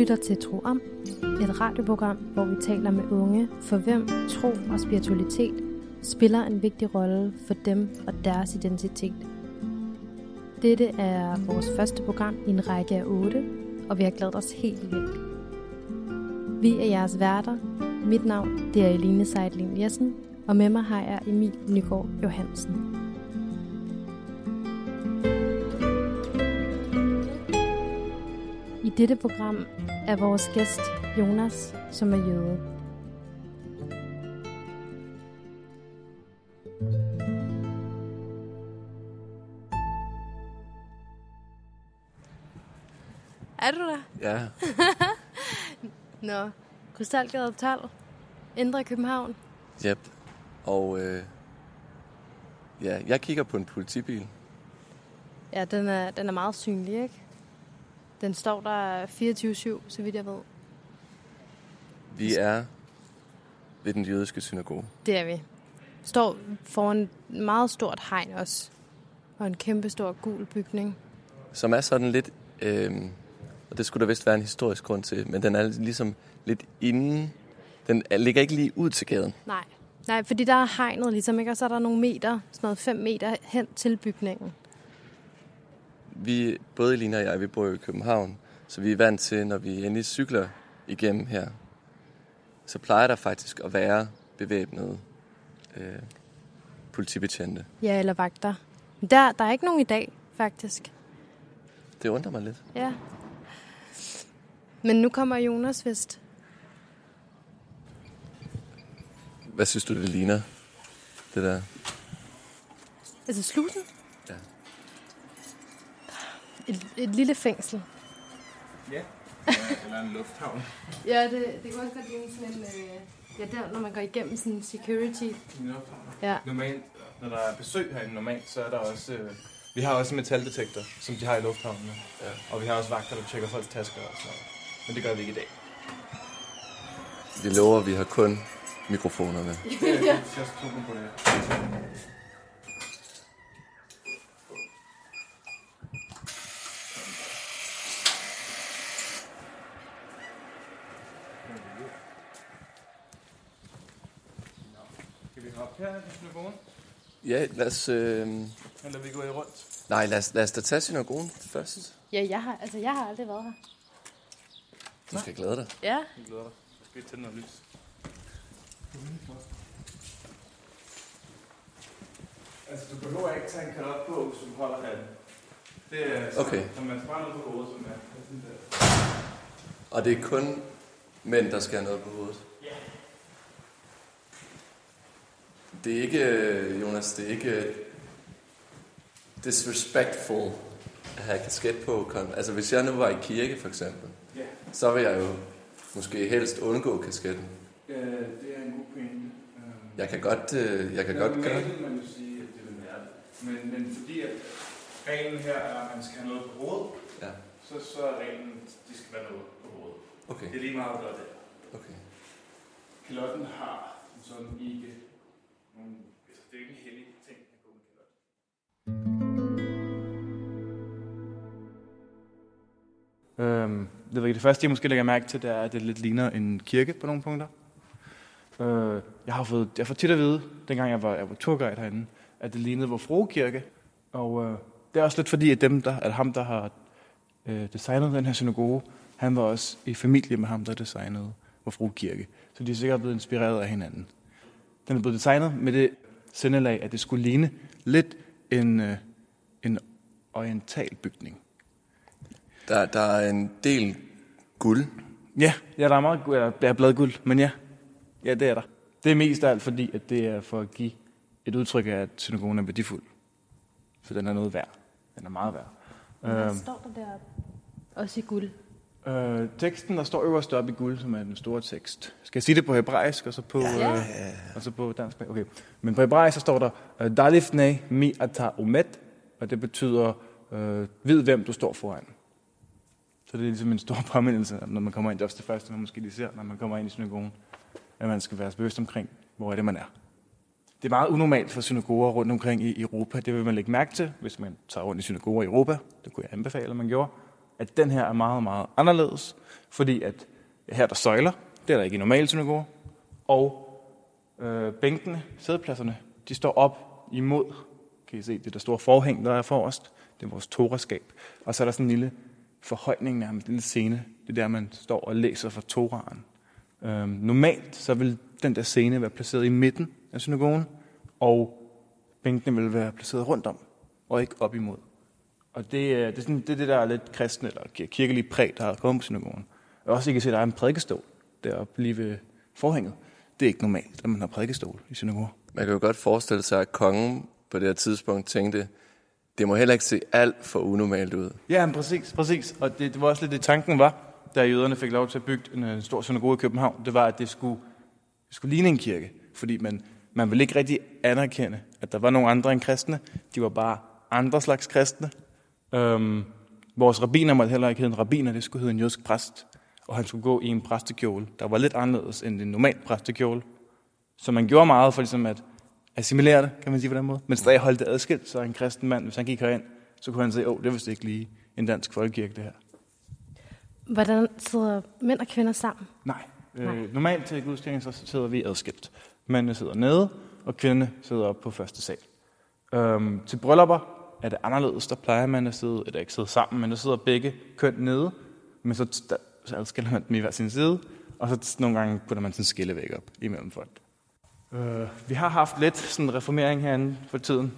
lytter til Tro om, et radioprogram, hvor vi taler med unge, for hvem tro og spiritualitet spiller en vigtig rolle for dem og deres identitet. Dette er vores første program i en række af 8, og vi har glædet os helt vildt. Vi er jeres værter. Mit navn det er Aline Seidling-Jensen, og med mig har jeg Emil Nygaard Johansen. I dette program er vores gæst Jonas, som er jøde. Er du der? Ja. Nå, Krystalgade 12, Indre København. Jep, og ja, jeg kigger på en politibil. Ja, den er meget synlig, ikke? Den står der 24/7, så vidt jeg ved. Vi er ved den jødiske synagoge. Det er vi. Står foran et meget stort hegn også. Og en kæmpe stor gul bygning. Som er sådan lidt, og det skulle der vist være en historisk grund til, men den er ligesom lidt inden. Den ligger ikke lige ud til gaden. Nej, fordi der er hegnet ligesom, ikke? Og så er der nogle meter, sådan noget 5 meter hen til bygningen. Vi, både Elina og jeg, vi bor jo i København, så vi er vant til, når vi endelig cykler igennem her, så plejer der faktisk at være bevæbnede politibetjente. Ja, eller vagter. Men der er ikke nogen i dag, faktisk. Det undrer mig lidt. Ja. Men nu kommer Jonas vist. Hvad synes du, det ligner, det der? Altså slusen? Ja. Et lille fængsel. Ja, eller en lufthavn. Ja, det kunne også godt ligne sådan en... Ja, der, når man går igennem sådan en security. En lufthavn. Ja. Normalt, når der er besøg herinde normalt, så er der også... vi har også en metaldetektor, som de har i lufthavnene. Ja. Og vi har også vagter, der tjekker folks tasker og sådan noget. Men det gør vi ikke i dag. Vi lover, vi har kun mikrofoner med. Ja. Ja, lad os... Eller vi går i rundt? Nej, lad os da tage synagogen først. Ja, jeg har aldrig været her. Du skal glæde dig. Ja. Jeg glæder dig. Jeg skal tænde noget lys. Altså, du behøver ikke tage en kalot på, som holder handen. Det er sådan, okay. Når man sparer noget på hovedet, som er. Og det er kun mænd, der skal have noget på hovedet? Ja. Det er ikke, Jonas, det er ikke disrespectful at have kasket på. Altså, hvis jeg nu var i kirke, for eksempel, yeah, så vil jeg jo måske helst undgå kasketten. Det er en god pointe. Jeg kan godt gøre det. Man vil sige, at det vil være det. Men fordi at reglen her er, at man skal have noget på hovedet, ja, så er reglen, at det skal være noget på hovedet. Okay. Det er lige meget, hvad der er. Okay. Pilotten har sådan ikke... Det er ikke en heldig ting at gå med kalot. Det første, jeg måske lægger mærke til, det er, at det lidt ligner en kirke på nogle punkter. Jeg har fået tit at vide, dengang jeg var turguide herinde, at det lignede vores frugekirke. Og det er også lidt fordi, at ham, der har designet den her synagoge, han var også i familie med ham, der designede vores frugekirke. Så de er sikkert blevet inspireret af hinanden. Den er blevet designet med det sindelag, at det skulle ligne lidt en oriental bygning. Der er en del guld. Ja, der er meget guld. Der er bladguld, men ja, det er der. Det er mest af alt fordi, at det er for at give et udtryk af, at synagogen er værdifuld. For den er noget værd. Den er meget værd. Hvad står der deroppe? Også i guld. Teksten, der står øverst op i guld, som er den store tekst. Skal jeg sige det på hebraisk, og så på, og så på dansk? Okay. Men på hebraisk, så står der, Dalifne mi ata umet, og det betyder, vid hvem du står foran. Så det er ligesom en stor påmindelse, når man kommer ind, det er også det første, man måske lige ser, når man kommer ind i synagogen, at man skal være bevidst omkring, hvor er det, man er. Det er meget unormalt for synagoger rundt omkring i Europa. Det vil man lægge mærke til, hvis man tager rundt i synagoger i Europa. Det kunne jeg anbefale, at man gjorde. at den her er meget, meget anderledes, fordi at her der søjler, det er der ikke i normale synagoger, og bænkene, sædepladserne, de står op imod, kan I se, det der store forhæng, der er forrest, det er vores toraskab, og så er der sådan en lille forhøjning nærmest, en lille scene, det der man står og læser fra toraen. Normalt så vil den der scene være placeret i midten af synagogen, og bænkene vil være placeret rundt om, og ikke op imod. Og det er det, der er lidt kristne eller kirkelige præg, der har kommet på synagogen. Og også, I kan se, der er en prædikestol deroppe lige ved forhænget. Det er ikke normalt, at man har prædikestol i synagogen. Man kan jo godt forestille sig, at kongen på det her tidspunkt tænkte, det må heller ikke se alt for unormalt ud. Ja, men præcis. Og det var også lidt det, tanken var, da jøderne fik lov til at bygge en stor synagoge i København. Det var, at det skulle ligne en kirke, fordi man ville ikke rigtig anerkende, at der var nogle andre end kristne. De var bare andre slags kristne. Vores rabbiner måtte heller ikke hedde en rabbiner, det skulle hedde en jødisk præst, og han skulle gå i en præstekjole, der var lidt anderledes end en normal præstekjole. Så man gjorde meget for ligesom at assimilere det, kan man sige på den måde. Men stadig holdt det adskilt, så en kristen mand, hvis han gik herind, så kunne han sige, det er vist ikke lige en dansk folkekirke, det her. Hvordan sidder mænd og kvinder sammen? Nej. Normalt til gudstjenester så sidder vi adskilt. Mændene sidder nede, og kvinderne sidder oppe på første sal. Til bryllupper er det anderledes, der plejer man at sidde, eller ikke sidde sammen, men der sidder begge køn nede, men så adskiller man dem i hver sin side, og så nogle gange putter man sådan en skillevæg op imellem folk. Vi har haft lidt sådan en reformering herinde for tiden.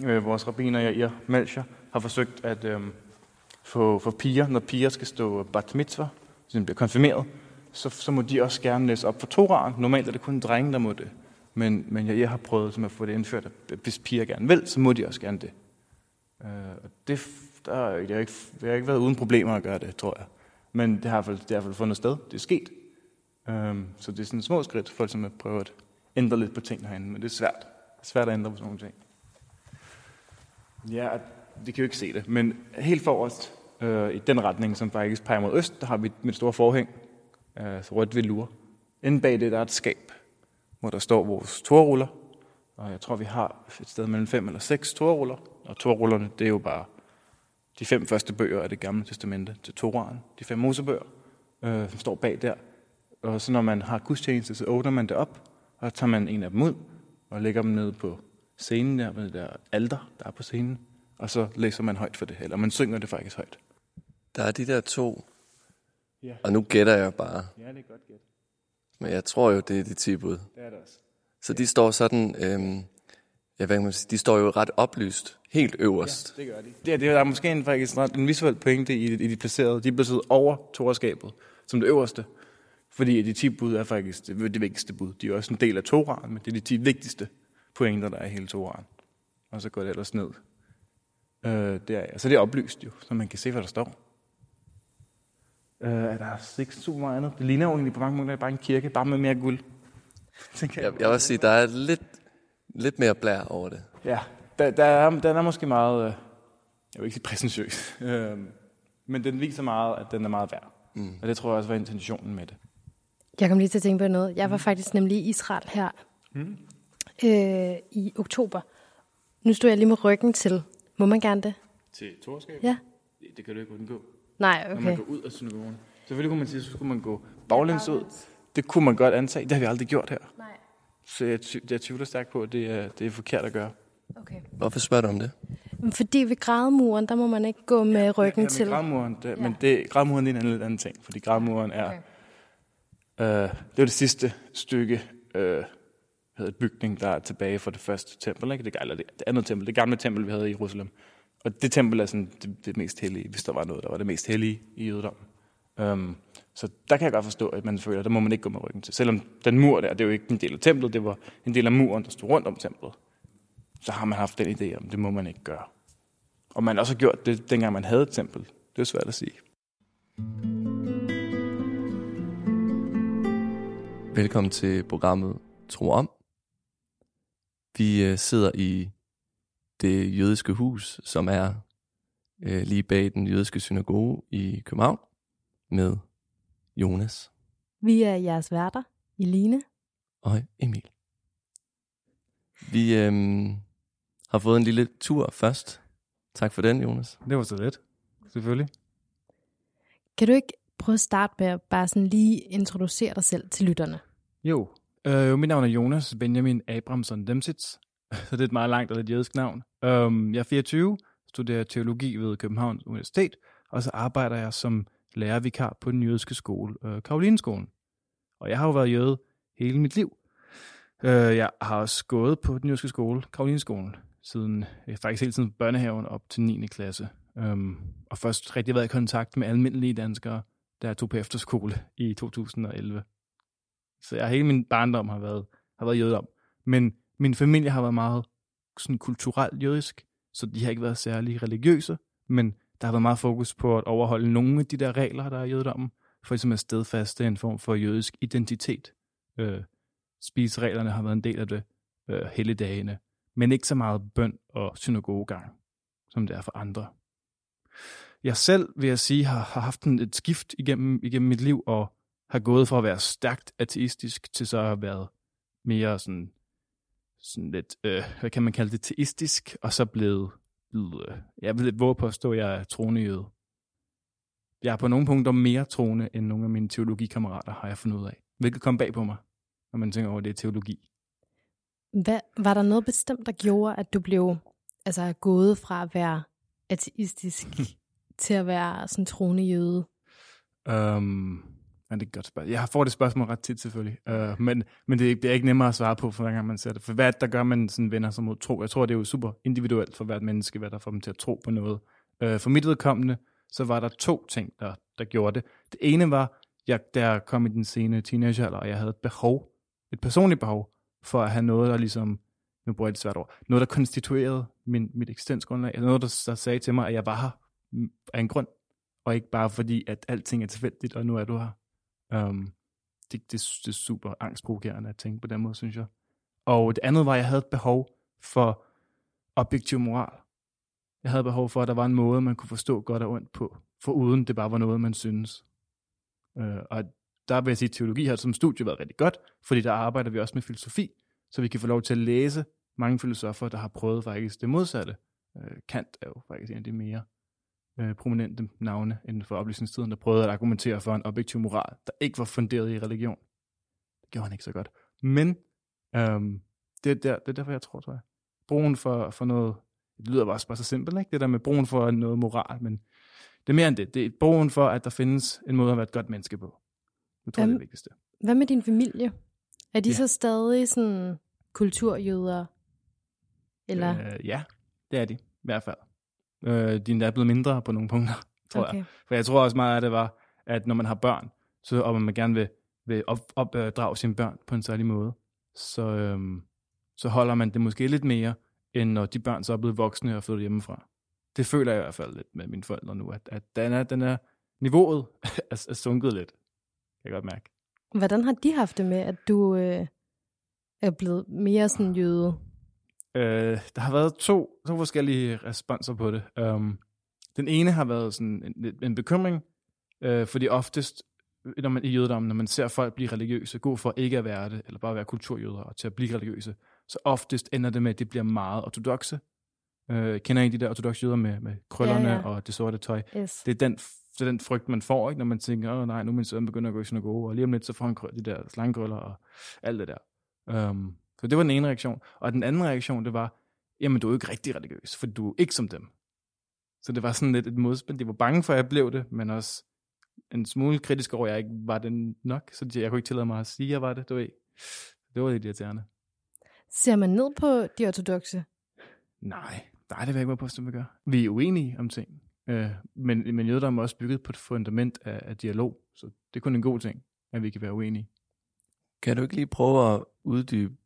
Vores rabbiner, Jair Malcher, har forsøgt at få piger, når piger skal stå bat mitzvah, så de bliver konfirmeret, så må de også gerne læse op for Toraen. Normalt er det kun drenge, der må det. Men jeg har prøvet at få det indført, at hvis piger gerne vil, så må de også gerne det. Jeg har ikke været uden problemer at gøre det, tror jeg. Men det har i hvert fald fundet sted. Det er sket. Så det er sådan små skridt, folk som har prøvet at ændre lidt på ting herinde. Men det er svært. Det er svært at ændre på sådan nogle ting. Ja, det kan jo ikke se det. Men helt forrest i den retning, som faktisk peger mod øst, der har vi mit store forhæng. Så rødt ved lure. Inden bag det, der er et skab, hvor der står vores torruller, og jeg tror, vi har et sted mellem 5 eller 6 torruller, og torrullerne, det er jo bare de 5 første bøger af det gamle testamente til Toraen, de 5 Mosebøger, som står bag der. Og så når man har gudstjeneste, så åbner man det op, og tager man en af dem ud, og lægger dem ned på scenen der, med det der alter, der er på scenen, og så læser man højt for det, eller man synger det faktisk højt. Der er de der 2, ja. Og nu gætter jeg bare. Ja, det er godt gæt. Men jeg tror jo, det er de tilbud. Det er det også. Så de står sådan, de står jo ret oplyst, helt øverst. Ja, det gør de. Det er måske en visuel pointe i de placerede. De er placeret over toraskabet, som det øverste. Fordi de 10 bud er faktisk det vigtigste bud. De er også en del af Toraen, men det er de 10 vigtigste pointer, der er i hele Toraen. Og så går det ellers ned. Så det er oplyst jo, så man kan se, hvad der står. Der er ikke super meget andet. Det ligner jo egentlig på mange måder bare en kirke, bare med mere guld. Jeg vil sige, der er lidt mere blær over det. Ja, den er måske meget, jeg vil ikke sige præsentøs, men den viser meget, at den er meget værd. Mm. Og det tror jeg også var intentionen med det. Jeg kom lige til at tænke på noget. Jeg var faktisk nemlig i Israel her i oktober. Nu stod jeg lige med ryggen til. Må man gerne det? Til torskab? Ja. Det kan du ikke undgå. Nej, okay. Når man går ud af synagogen. Selvfølgelig kunne man sige, så skulle man gå baglæns ud. Det kunne man godt antage. Det har vi aldrig gjort her. Nej. Så jeg tvivler stærkt på, at det er forkert at gøre. Okay. Hvorfor spørger du om det? Fordi ved grædemuren, der må man ikke gå med ryggen til. Grædemuren, grædemuren er en lidt anden ting. Fordi grædemuren er, det er det sidste stykke bygning, der er tilbage fra det første tempel. Ikke? Det andet tempel, det gamle tempel, vi havde i Jerusalem. Og det tempel er sådan det mest hellige, hvis der var noget, der var det mest hellige i jødedommen. Så der kan jeg godt forstå, at man føler, der må man ikke gå med ryggen til. Selvom den mur der, det er jo ikke en del af templet, det var en del af muren, der stod rundt om templet. Så har man haft den idé om, det må man ikke gøre. Og man også har gjort det, dengang man havde et tempel. Det er svært at sige. Velkommen til programmet Tro om. Vi sidder i det jødiske hus, som er lige bag den jødiske synagoge i København, med Jonas. Vi er jeres værter, Eline og Emil. Vi har fået en lille tur først. Tak for den, Jonas. Det var så let, selvfølgelig. Kan du ikke prøve at starte med at bare sådan lige introducere dig selv til lytterne? Jo. Mit navn er Jonas Benjamin Abramsson Demsitz, så det er et meget langt og lidt jædisk navn. Jeg er 24, studerer teologi ved Københavns Universitet, og så arbejder jeg som lærervikar på den jødiske skole, Carolineskolen. Og jeg har jo været jøde hele mit liv. Jeg har også gået på den jødiske skole, Carolineskolen, siden, faktisk hele tiden børnehaven op til 9. klasse. Og først rigtig været i kontakt med almindelige danskere, da jeg tog på efterskole i 2011. Så jeg hele min barndom har været jødedom. Men min familie har været meget sådan kulturelt jødisk, så de har ikke været særlig religiøse, men der har været meget fokus på at overholde nogle af de der regler, der er i jødedommen, for ligesom at stedfaste en form for jødisk identitet. Spisereglerne har været en del af det, helligdagene, men ikke så meget bøn og synagogegang, som det er for andre. Jeg selv, vil jeg sige, har haft et skift igennem mit liv, og har gået fra at være stærkt ateistisk, til så at have været mere sådan lidt, hvad kan man kalde det, teistisk, og så blevet, jeg vil lidt våge påstå, at jeg er troende jøde. Jeg er på nogle punkter mere troende, end nogle af mine teologikammerater, har jeg fundet ud af. Hvilket kom bag på mig, når man tænker over, det er teologi. Var der noget bestemt, der gjorde, at du blev gået fra at være ateistisk til at være sådan troende jøde? Det er et godt spørgsmål. Jeg får det spørgsmål ret tit selvfølgelig, men det er ikke nemmere at svare på, for hver gang man ser det. For hvad der gør, man sådan vender sig mod tro? Jeg tror, det er jo super individuelt for hvert menneske, hvad der får dem til at tro på noget. For mit vedkommende, så var der to ting, der gjorde det. Det ene var, da jeg kom i den sene teenagealder, og jeg havde et personligt behov, for at have noget, der ligesom, nu bruger jeg et svært ord, noget, der konstituerede mit eksistensgrundlag, eller noget, der sagde til mig, at jeg var her af en grund, og ikke bare fordi, at alting er tilfældigt, og nu er du her. Det er super angstprovokerende at tænke på den måde, synes jeg. Og det andet var, at jeg havde et behov for objektiv moral. Jeg havde behov for, at der var en måde, man kunne forstå godt og ondt på, for uden det bare var noget, man synes. Og der vil jeg sige, at teologi har som studie været rigtig godt, fordi der arbejder vi også med filosofi, så vi kan få lov til at læse mange filosofer, der har prøvet faktisk det modsatte. Kant er jo faktisk en af de mere prominente navne inden for oplysningstiden, der prøvede at argumentere for en objektiv moral, der ikke var funderet i religion. Det gjorde han ikke så godt. Men det er derfor, jeg tror jeg. Brugen for noget, det lyder bare så simpelt, ikke? Det der med brugen for noget moral, men det er mere end det. Det er brugen for, at der findes en måde at være et godt menneske på. Jeg tror, det er det vigtigste. Hvad med din familie? Er de så stadig sådan kulturjøder? Eller? Ja, det er de, i hvert fald. De er blevet mindre på nogle punkter, tror jeg. For jeg tror også meget af det var, at når man har børn, så og man gerne vil opdrage sine børn på en særlig måde, så holder man det måske lidt mere, end når de børn så er blevet voksne og flyttet hjemmefra. Det føler jeg i hvert fald lidt med mine forældre nu, at den er niveauet er sunket lidt. Jeg kan godt mærke. Hvordan har de haft det med, at du er blevet mere sådan jøde? Der har været to forskellige responser på det. Den ene har været sådan en bekymring, fordi oftest når man i jødedommen, når man ser folk blive religiøse, god for ikke at være det, eller bare være kulturjøder og til at blive religiøse, så oftest ender det med, at det bliver meget ortodokse. Kender I de der ortodokse jøder med krøllerne og det sorte tøj? Yes. Det er den frygt, man får, ikke, når man tænker, nej, nu min søn begynder at gå i synagoge, og lige om lidt, så får han de der slangekrøller og alt det der. Så det var den ene reaktion. Og den anden reaktion, det var, jamen, du er jo ikke rigtig religiøs, for du er ikke som dem. Så det var sådan lidt et modspænd. De var bange for, at jeg blev det, men også en smule kritisk over, at jeg ikke var det nok, så jeg kunne ikke tillade mig at sige, at jeg var det. Det var lidt irriterende. Ser man ned på de ortodokse? Nej, det vil jeg ikke være på, som vi gør. Vi er uenige om ting. Men jødedom er også bygget på et fundament af dialog, så det er kun en god ting, at vi kan være uenige. Kan du ikke lige prøve at uddybe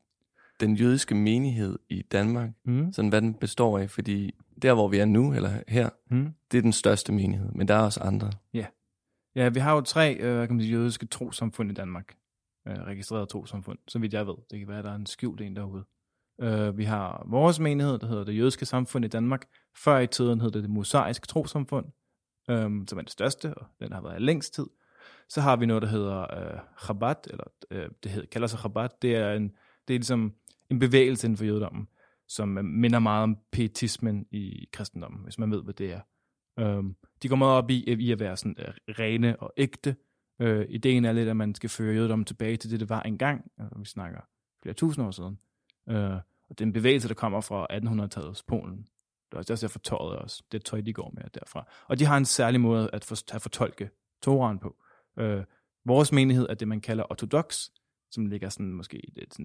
den jødiske menighed i Danmark, sådan hvad den består af? Fordi der, hvor vi er nu, eller her, det er den største menighed, men der er også andre. Ja, vi har jo tre jødiske trosamfund i Danmark, registrerede trosamfund, så vidt jeg ved. Det kan være, at der er en skjult en derude. Vi har vores menighed, der hedder det jødiske samfund i Danmark. Før i tiden hed det mosaiske trosamfund, som er det største, og den har været længst tid. Så har vi noget, der hedder Chabad, eller det kalder sig Chabad. Det er ligesom en bevægelse inden for jødedommen, som minder meget om pietismen i kristendommen, hvis man ved, hvad det er. De går meget op i at være sådan rene og ægte. Ideen er lidt, at man skal føre jødedommen tilbage til det, det var engang. Altså, vi snakker flere tusind år siden. Og den bevægelse, der kommer fra 1800-tallets Polen. Det er også derfor tøjet også. Det er tøj, de går med derfra. Og de har en særlig måde at fortolke Toraen på. Vores menighed er det, man kalder ortodoks, som ligger sådan måske et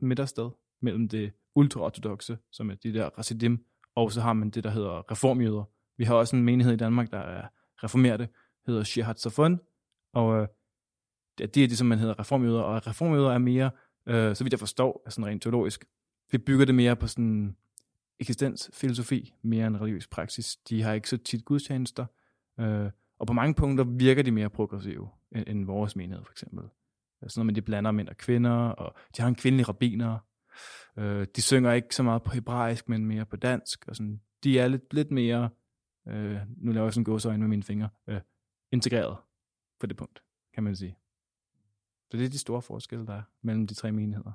midtersted mellem det ultraortodokse, som er de der rasidim, og så har man det, der hedder reformjøder. Vi har også en menighed i Danmark, der er reformerte, hedder Shihatsafon, og det er det, som man hedder reformjøder, og reformjøder er mere, så vidt jeg forstår, er sådan rent teologisk. Vi bygger det mere på sådan eksistensfilosofi, mere end religiøs praksis. De har ikke så tit gudstjenester, og på mange punkter virker de mere progressive end vores menighed, for eksempel. Sådan noget med, de blander mænd og kvinder, og de har en kvindelig rabbiner. De synger ikke så meget på hebraisk, men mere på dansk. Og sådan. De er lidt mere, nu laver jeg sådan en gåseøjne med mine fingre, integreret på det punkt, kan man sige. Så det er de store forskelle, der er mellem de tre menigheder.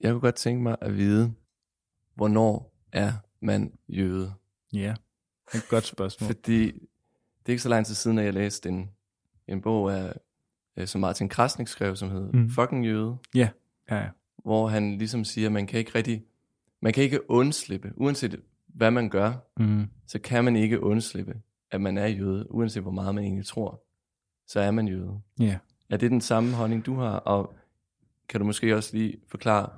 Jeg kunne godt tænke mig at vide, hvornår er man jøde? Ja, et godt spørgsmål. Fordi det er ikke så lang tid siden, at jeg læste en bog, som Martin Krasnick skrev, som hedder Fucking Jøde. Yeah. Ja. Hvor han ligesom siger, at man kan ikke undslippe, uanset hvad man gør, så kan man ikke undslippe, at man er jøde, uanset hvor meget man egentlig tror, så er man jøde. Yeah. Er det den samme holdning, du har? Og kan du måske også lige forklare,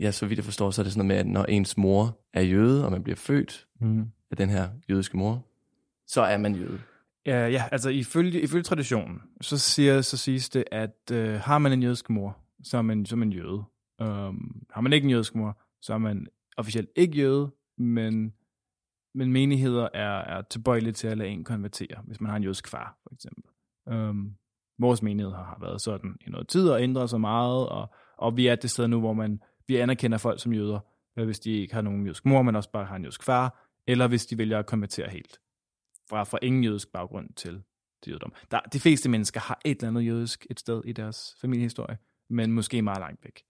ja, så vidt jeg forstår, så er det sådan noget med, at når ens mor er jøde, og man bliver født af den her jødiske mor, så er man jøde. Ja, altså ifølge traditionen, så siges det, at har man en jødisk mor, så er man jøde. Har man ikke en jødisk mor, så er man officielt ikke jøde, men menigheder er tilbøjelige til at lade en konvertere, hvis man har en jødisk far, for eksempel. Vores menighed har været sådan i noget tid og ændret sig meget, og vi er det sted nu, hvor vi anerkender folk som jøder, hvis de ikke har nogen jødisk mor, men også bare har en jødisk far, eller hvis de vælger at konvertere helt. Fra ingen jødisk baggrund til jødedom. De fleste mennesker har et eller andet jødisk et sted i deres familiehistorie, men måske meget langt væk.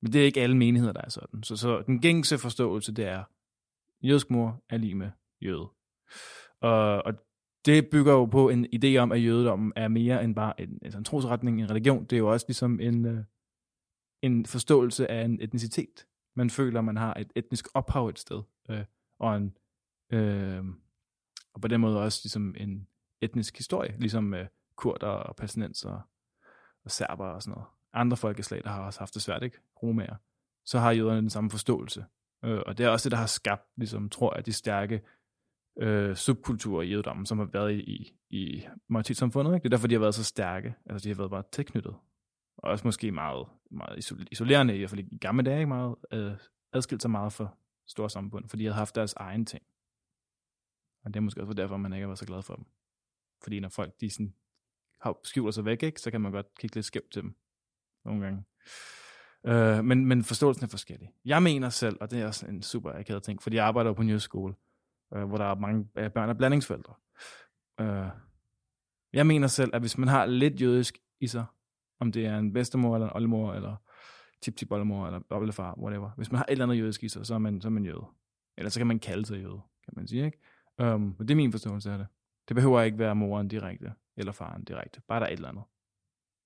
Men det er ikke alle menigheder, der er sådan. Så den gængse forståelse, det er, jødisk mor er lig med jøde. Og det bygger jo på en idé om, at jødedommen er mere end bare en trosretning, en religion. Det er jo også ligesom en forståelse af en etnicitet. Man føler, man har et etnisk ophav et sted, og en og på den måde også ligesom en etnisk historie, ligesom kurder og palæstinenser og serber og sådan noget. Andre folkeslag, der har også haft det svært, ikke? Romaer. Så har jøderne den samme forståelse. Og det er også det, der har skabt, ligesom, tror jeg, de stærke subkulturer i jødedommen, som har været i majoritetssamfundet, ikke? Det er derfor, de har været så stærke. Altså, de har været bare tilknyttet. Og også måske meget, meget isolerende, i hvert fald i gamle dage, ikke? Meget adskilt sig meget fra store samfund, for de havde haft deres egen ting. Og det er måske også derfor, man ikke har været så glad for dem. Fordi når folk de sådan, skjuler sig væk, ikke, så kan man godt kigge lidt skævt til dem. Nogle gange. Men forståelsen er forskellig. Jeg mener selv, og det er også en super akavet ting, fordi jeg arbejder jo på en jødisk skole, hvor der er mange børn af blandingsforældre. Jeg mener selv, at hvis man har lidt jødisk i sig, om det er en bedstemor, eller en oldemor, eller tip-tip-oldemor, eller oldefar, whatever. Hvis man har et eller andet jødisk i sig, så er man jøde. Eller så kan man kalde sig jøde, kan man sige, ikke? Det er min forståelse af det. Det behøver ikke være moren direkte, eller faren direkte. Bare der er et eller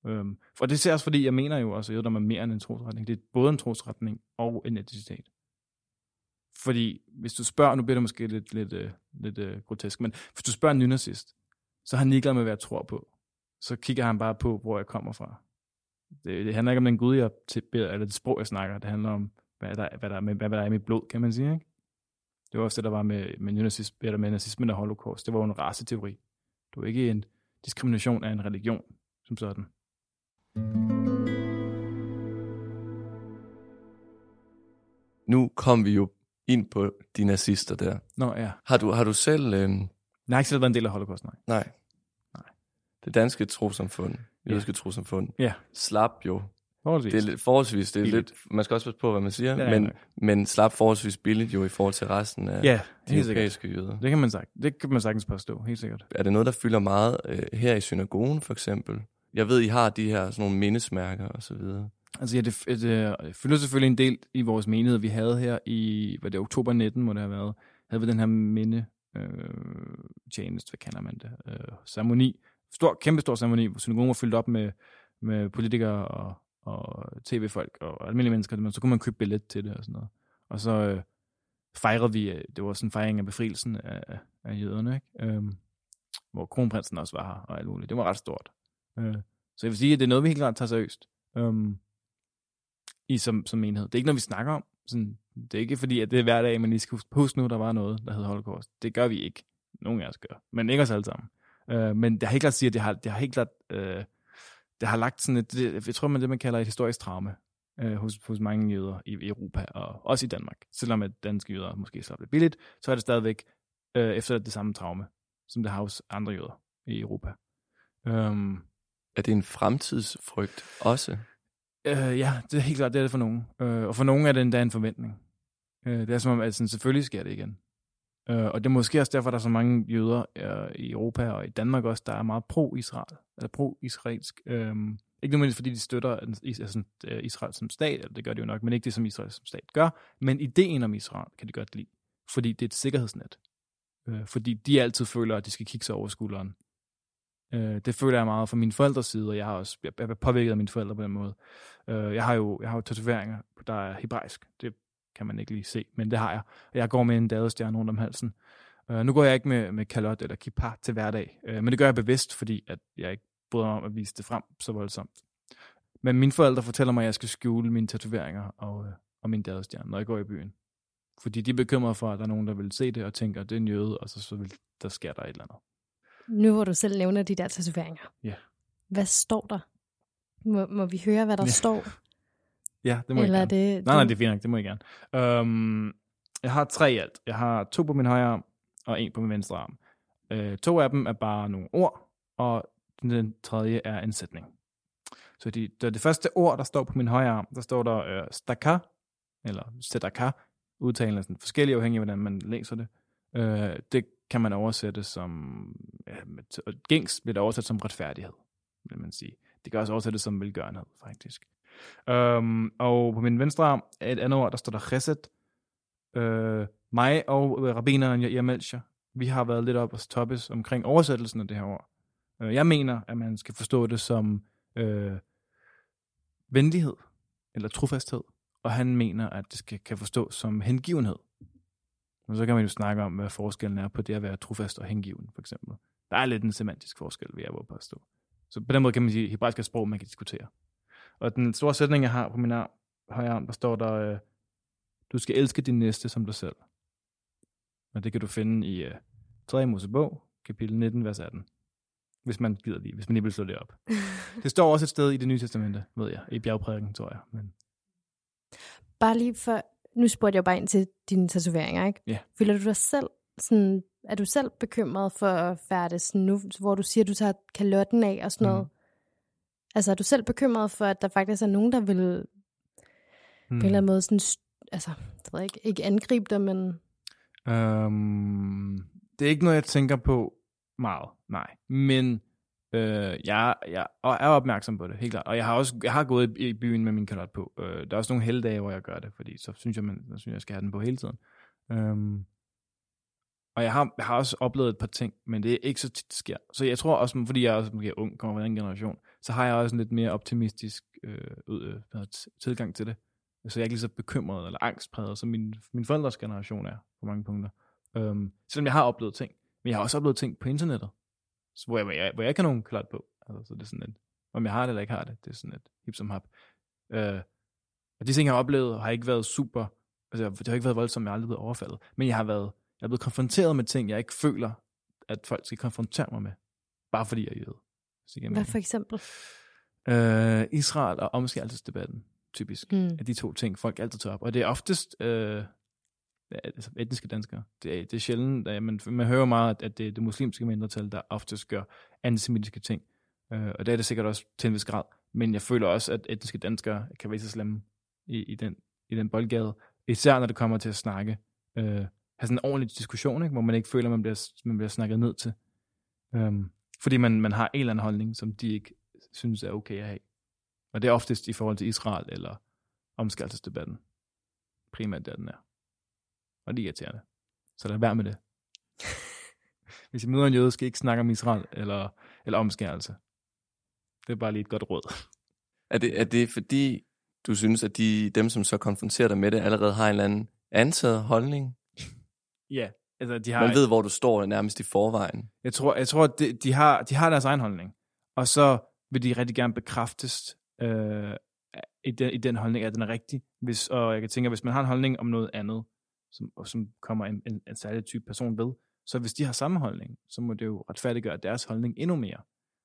andet. Og det ser også, fordi jeg mener jo også, at jødedom er mere end en trosretning. Det er både en trosretning og en etnicitet. Fordi hvis du spørger, nu bliver det måske lidt grotesk, men hvis du spørger en nynazist, så har han ligeglad med, hvad jeg tror på. Så kigger han bare på, hvor jeg kommer fra. Det handler ikke om den Gud, jeg tilbeder, eller det sprog, jeg snakker. Det handler om, hvad der er i mit blod, kan man sige, ikke? Det var også det, der var med nazismen og holocaust. Det var en raceteori. Det var ikke en diskrimination af en religion, som sådan. Nu kom vi jo ind på de nazister der. Nå ja. Har du selv... Jeg har ikke selv været en del af holocaust, nej. Nej. Det danske trossamfund, jødiske trossamfund, slap jo. Forholdsvis. Det er lidt forholdsvis, det er lidt, man skal også passe på, hvad man siger, ja, men slap forholdsvis billigt jo i forhold til resten af de europæiske jøder. Det kan man sagtens påstå, helt sikkert. Er det noget, der fylder meget her i synagogen for eksempel? Jeg ved, I har de her sådan nogle mindesmærker og så videre. Altså ja, det fylder selvfølgelig en del i vores menighed. Vi havde her i, hvad det er, oktober 19 må det have været, havde vi den her mindetjeneste, hvad kalder man det, ceremoni. Kæmpestor ceremoni, hvor synagogen var fyldt op med politikere og tv-folk og almindelige mennesker, men så kunne man købe billet til det og sådan noget. Og så fejrede vi, det var sådan en fejring af befrielsen af jøderne, ikke? Hvor kronprinsen også var her og alt muligt. Det var ret stort. Så jeg vil sige, at det er noget, vi helt klart tager seriøst som enhed. Det er ikke noget, vi snakker om. Sådan, det er ikke fordi, at det er hver dag, man lige skal huske nu, der var noget, der hed Holocaust. Det gør vi ikke. Nogen af os gør. Men ikke os alle sammen. Men jeg har helt klart sige, at det har helt klart... Det har lagt sådan et, jeg tror man det man kalder et historisk traume hos mange jøder i Europa og også i Danmark. Selvom at danske jøder måske slap det billigt, så er det stadigvæk efter det samme traume, som det har hos andre jøder i Europa. Er det en fremtidsfrygt også? Ja, det er helt klart, det er det for nogen. Og for nogen er det endda en forventning. Det er som om, at sådan, selvfølgelig sker det igen. Og det er måske også derfor, der er så mange jøder i Europa og i Danmark også, der er meget pro-Israel, eller pro-israelsk. Ikke nødvendigvis, fordi de støtter Israel som stat, eller det gør de jo nok, men ikke det, som Israel som stat gør. Men ideen om Israel kan de godt lide, fordi det er et sikkerhedsnet. Fordi de altid føler, at de skal kigge sig over skulderen. Det føler jeg meget fra mine forældres side, og jeg er påvirket af mine forældre på den måde. Jeg har jo tatoveringer, der er hebraisk. Det kan man ikke lige se, men det har jeg. Jeg går med en davidstjerne rundt om halsen. Nu går jeg ikke med kalot eller kippah til hverdag, men det gør jeg bevidst, fordi at jeg ikke bryder mig om at vise det frem så voldsomt. Men mine forældre fortæller mig, at jeg skal skjule mine tatoveringer og min davidstjerne, når jeg går i byen. Fordi de er bekymrede for, at der er nogen, der vil se det og tænker, at det er en jøde, og så vil der sker der et eller andet. Nu hvor du selv nævner de der tatoveringer. Ja. Yeah. Hvad står der? Må vi høre, hvad der står? Ja, det må eller jeg gerne. Nej, det er fint nok, det må jeg gerne. Jeg har 3 i alt. Jeg har 2 på min højre arm, og 1 på min venstre arm. 2 af dem er bare nogle ord, og den tredje er en sætning. Så det første ord, der står på min højre arm, der står der staka, eller sedaka, udtalen er sådan forskellige, afhængig af, hvordan man læser det. Det kan man oversætte som, gængs bliver det oversat som retfærdighed, vil man sige. Det kan også oversættes som velgørenhed, faktisk. Og på min venstre arm er et andet ord, der står der chesed. Mig og rabbineren Jair Malcher, vi har været lidt op og toppes omkring oversættelsen af det her ord. Jeg mener, at man skal forstå det som venlighed eller trofasthed, og han mener, at det kan forstås som hengivenhed. Og så kan man jo snakke om, hvad forskellen er på det at være trofast og hengiven, for eksempel. Der er lidt en semantisk forskel, vil jeg på at stå. Så på den måde kan man sige, at hebraisk er sprog, man kan diskutere. Og den store sætning, jeg har på min højre arm, der står der, du skal elske din næste som dig selv. Og det kan du finde i 3. Mosebog, kapitel 19, vers 18. Hvis man gider lige, hvis man ikke vil slå det op. Det står også et sted i Det Nye Testamente, ved jeg, i bjergprædiken, tror jeg. Men... Bare lige for, nu spurgte jeg bare ind til dine tatoveringer, ikke? Yeah. Føler du dig selv sådan, er du selv bekymret for at færdes nu, hvor du siger, du tager kalotten af og sådan noget? Mm. Altså, er du selv bekymret for, at der faktisk er nogen, der vil på en eller anden måde sådan, altså, det ved jeg ikke angribe dig, men... det er ikke noget, jeg tænker på meget, nej. Men jeg er opmærksom på det, helt klart. Og jeg har gået i byen med min kalot på. Der er også nogle helligdage, hvor jeg gør det, fordi så synes jeg, jeg skal have den på hele tiden. Og jeg har også oplevet et par ting, men det er ikke så tit, det sker. Så jeg tror også, fordi jeg også er ung, kommer fra en generation, så har jeg også en lidt mere optimistisk tilgang til det. Så jeg er ikke lige så bekymret eller angstpræget, som min forældres generation er på mange punkter. Selvom jeg har oplevet ting. Men jeg har også oplevet ting på internettet, hvor jeg ikke har nogen klart på. Altså, så det er sådan et, om jeg har det eller ikke har det, det er sådan et hip som hap. Og de ting, jeg har oplevet, har ikke været super... Altså, det har ikke været voldsomt, jeg har aldrig blevet overfaldet. Men jeg er blevet konfronteret med ting, jeg ikke føler, at folk skal konfrontere mig med. Bare fordi jeg er jøde. Hvad for eksempel? Israel og omskærelsesdebatten, typisk. Er de 2 ting, folk altid tager op. Og det er oftest etniske danskere. Det er sjældent, at man hører meget, at det er det muslimske mindretal, der oftest gør antisemitiske ting. Og det er det sikkert også til en vis grad. Men jeg føler også, at etniske danskere kan være så slemme i den boldgade. Især når det kommer til at snakke... have sådan en ordentlig diskussion, ikke? Hvor man ikke føler, at man bliver snakket ned til. Fordi man har en eller anden holdning, som de ikke synes er okay at have. Og det er oftest i forhold til Israel eller omskærelsesdebatten. Primært der den er. Og det er irriterende. Så lad være med det. Hvis I møder en jøde, skal I ikke snakke om Israel eller omskærelse. Det er bare lige et godt råd. Er det fordi, du synes, at dem, som så konfronterer dig med det, allerede har en eller anden antaget holdning? Ja. Altså, man ved, hvor du står nærmest i forvejen. Jeg tror at de har deres egen holdning. Og så vil de rigtig gerne bekræftes i den holdning, at den er rigtig. Og jeg kan tænke, at hvis man har en holdning om noget andet, som kommer en særlig type person ved, så hvis de har samme holdning, så må det jo retfærdiggøre deres holdning endnu mere.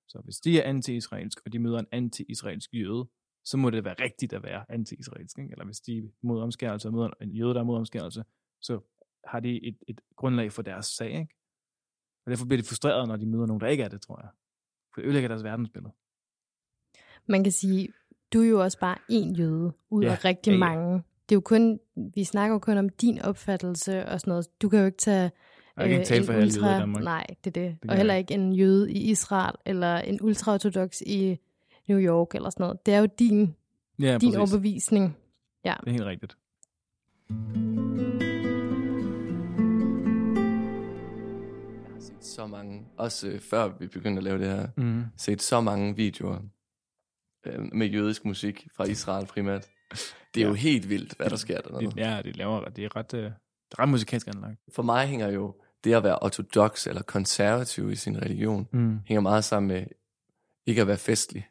Så hvis de er anti-israelsk, og de møder en anti-israelsk jøde, så må det være rigtigt at være anti-israelsk. Ikke? Eller hvis de mod omskærelse og møder en jøde, der er mod omskærelse, så har de et grundlag for deres sag. Ikke? Og derfor bliver de frustreret, når de møder nogen, der ikke er det, tror jeg. For det ødelægger deres verdensbillede. Man kan sige, du er jo også bare én jøde ud af rigtig mange. Det er jo kun, vi snakker jo kun om din opfattelse og sådan noget. Du kan jo ikke tage... Jeg kan ikke tale for alle jøder i Danmark. Nej, det. Og heller ikke en jøde i Israel, eller en ultraortodoks i New York, eller sådan noget. Det er jo din overbevisning. Ja. Det er helt rigtigt. Jeg har set så mange, også før vi begyndte at lave det her, set så mange videoer med jødisk musik fra Israel primært. Det er jo helt vildt, hvad der sker dernede. Ja, det er ret musikalsk anlagt. For mig hænger jo det at være ortodoks eller konservativ i sin religion, hænger meget sammen med ikke at være festlig.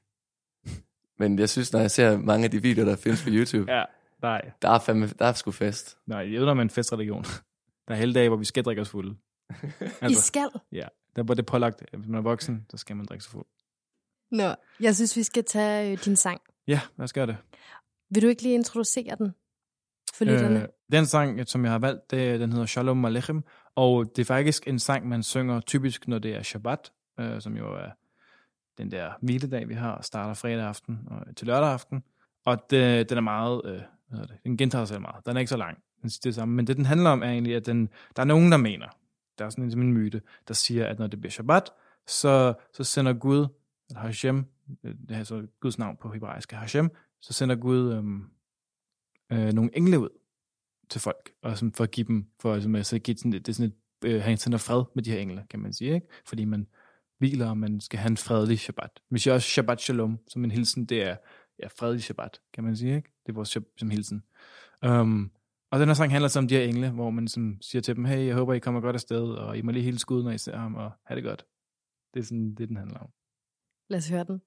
Men jeg synes, når jeg ser mange af de videoer, der findes på YouTube, der er sgu fest. Nej, jeg ved, der er en festreligion. Der er hele dage, hvor vi skal drikke os fulde. Altså, I skal? Ja, der var det pålagt. Hvis man er voksen, så skal man drikke sig fuld. Nå, jeg synes, vi skal tage din sang. Ja, lad os gøre det. Vil du ikke lige introducere den? Den sang, som jeg har valgt, den hedder Shalom Aleichem, og det er faktisk en sang, man synger typisk, når det er Chabad, som jo er den der hviledag, vi har, starter fredag aften og til lørdag aften, og den er meget, den gentager sig meget, den er ikke så lang, det er samme, men det den handler om er egentlig, at der er nogen, der mener, der er sådan en myte, der siger, at når det bliver Chabad, så sender Gud, Hashem, det er så Guds navn på hebraisk, Hashem, så sender Gud... nogle engle ud til folk, og sådan for at give dem, han sender fred med de her engler, kan man sige, ikke? Fordi man hviler, og man skal have en fredelig Shabbat. Vi siger også Shabbat Shalom, som en hilsen, det er fredelig Shabbat, kan man sige, ikke? Det er vores som hilsen. Og den her sang handler så om de her engle, hvor man ligesom siger til dem, hey, jeg håber, I kommer godt afsted, og I må lige hilse Gud, når I ser ham, og have det godt. Det er sådan det, den handler om. Lad os høre den.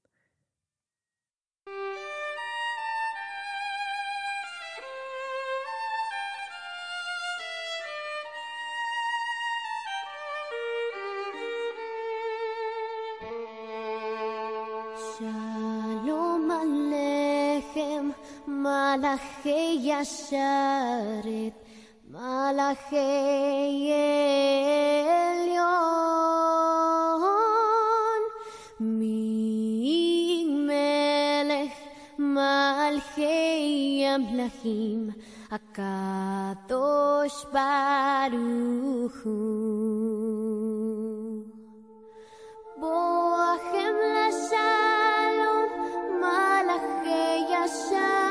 Malachei Yasharet, Malachei Elyon, Min Melech, Malachei Amlachim, HaKadosh Baruch Hu. Boachem LaShalom, Malachei Yasharet,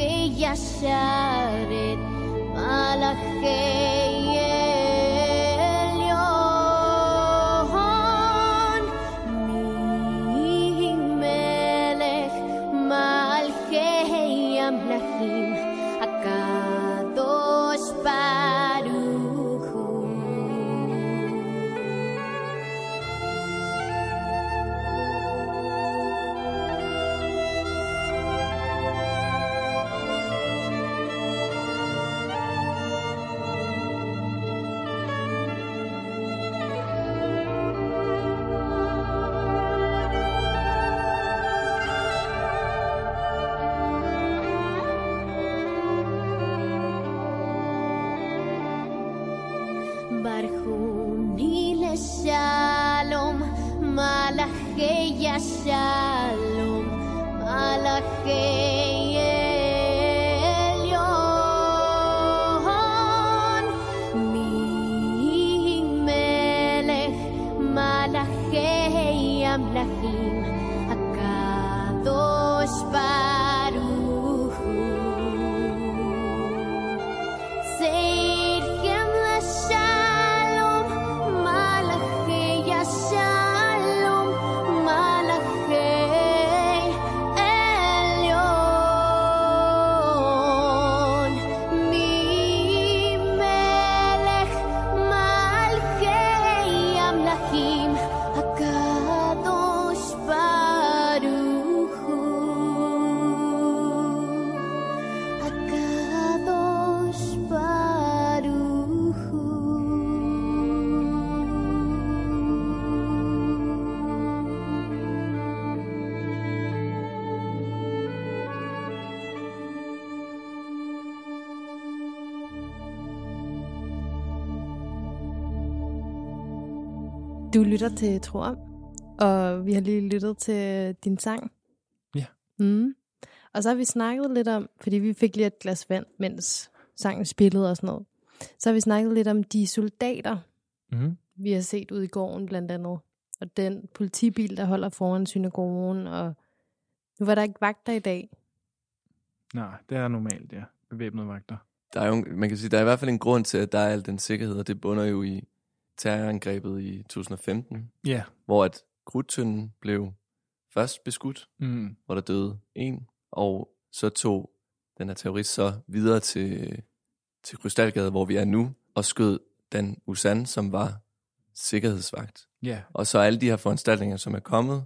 Malachia Sharet, Du lytter til Tro om, og vi har lige lyttet til din sang. Ja. Mm. Og så har vi snakket lidt om, fordi vi fik lige et glas vand, mens sangen spillede og sådan noget. Så har vi snakket lidt om de soldater, vi har set ude i gården blandt andet. Og den politibil, der holder foran synagogen, og nu var der ikke vagter i dag. Nej, det er normalt, ja. Bevæbnede vagter. Der er jo, man kan sige, der er i hvert fald en grund til, at der er al den sikkerhed, og det bunder jo i terrorangrebet i 2015, hvor at Krudtønden blev først beskudt, hvor der døde en, og så tog den her terrorist så videre til Krystalgade, hvor vi er nu, og skød Dan Usan, som var sikkerhedsvagt. Yeah. Og så alle de her foranstaltninger, som er kommet,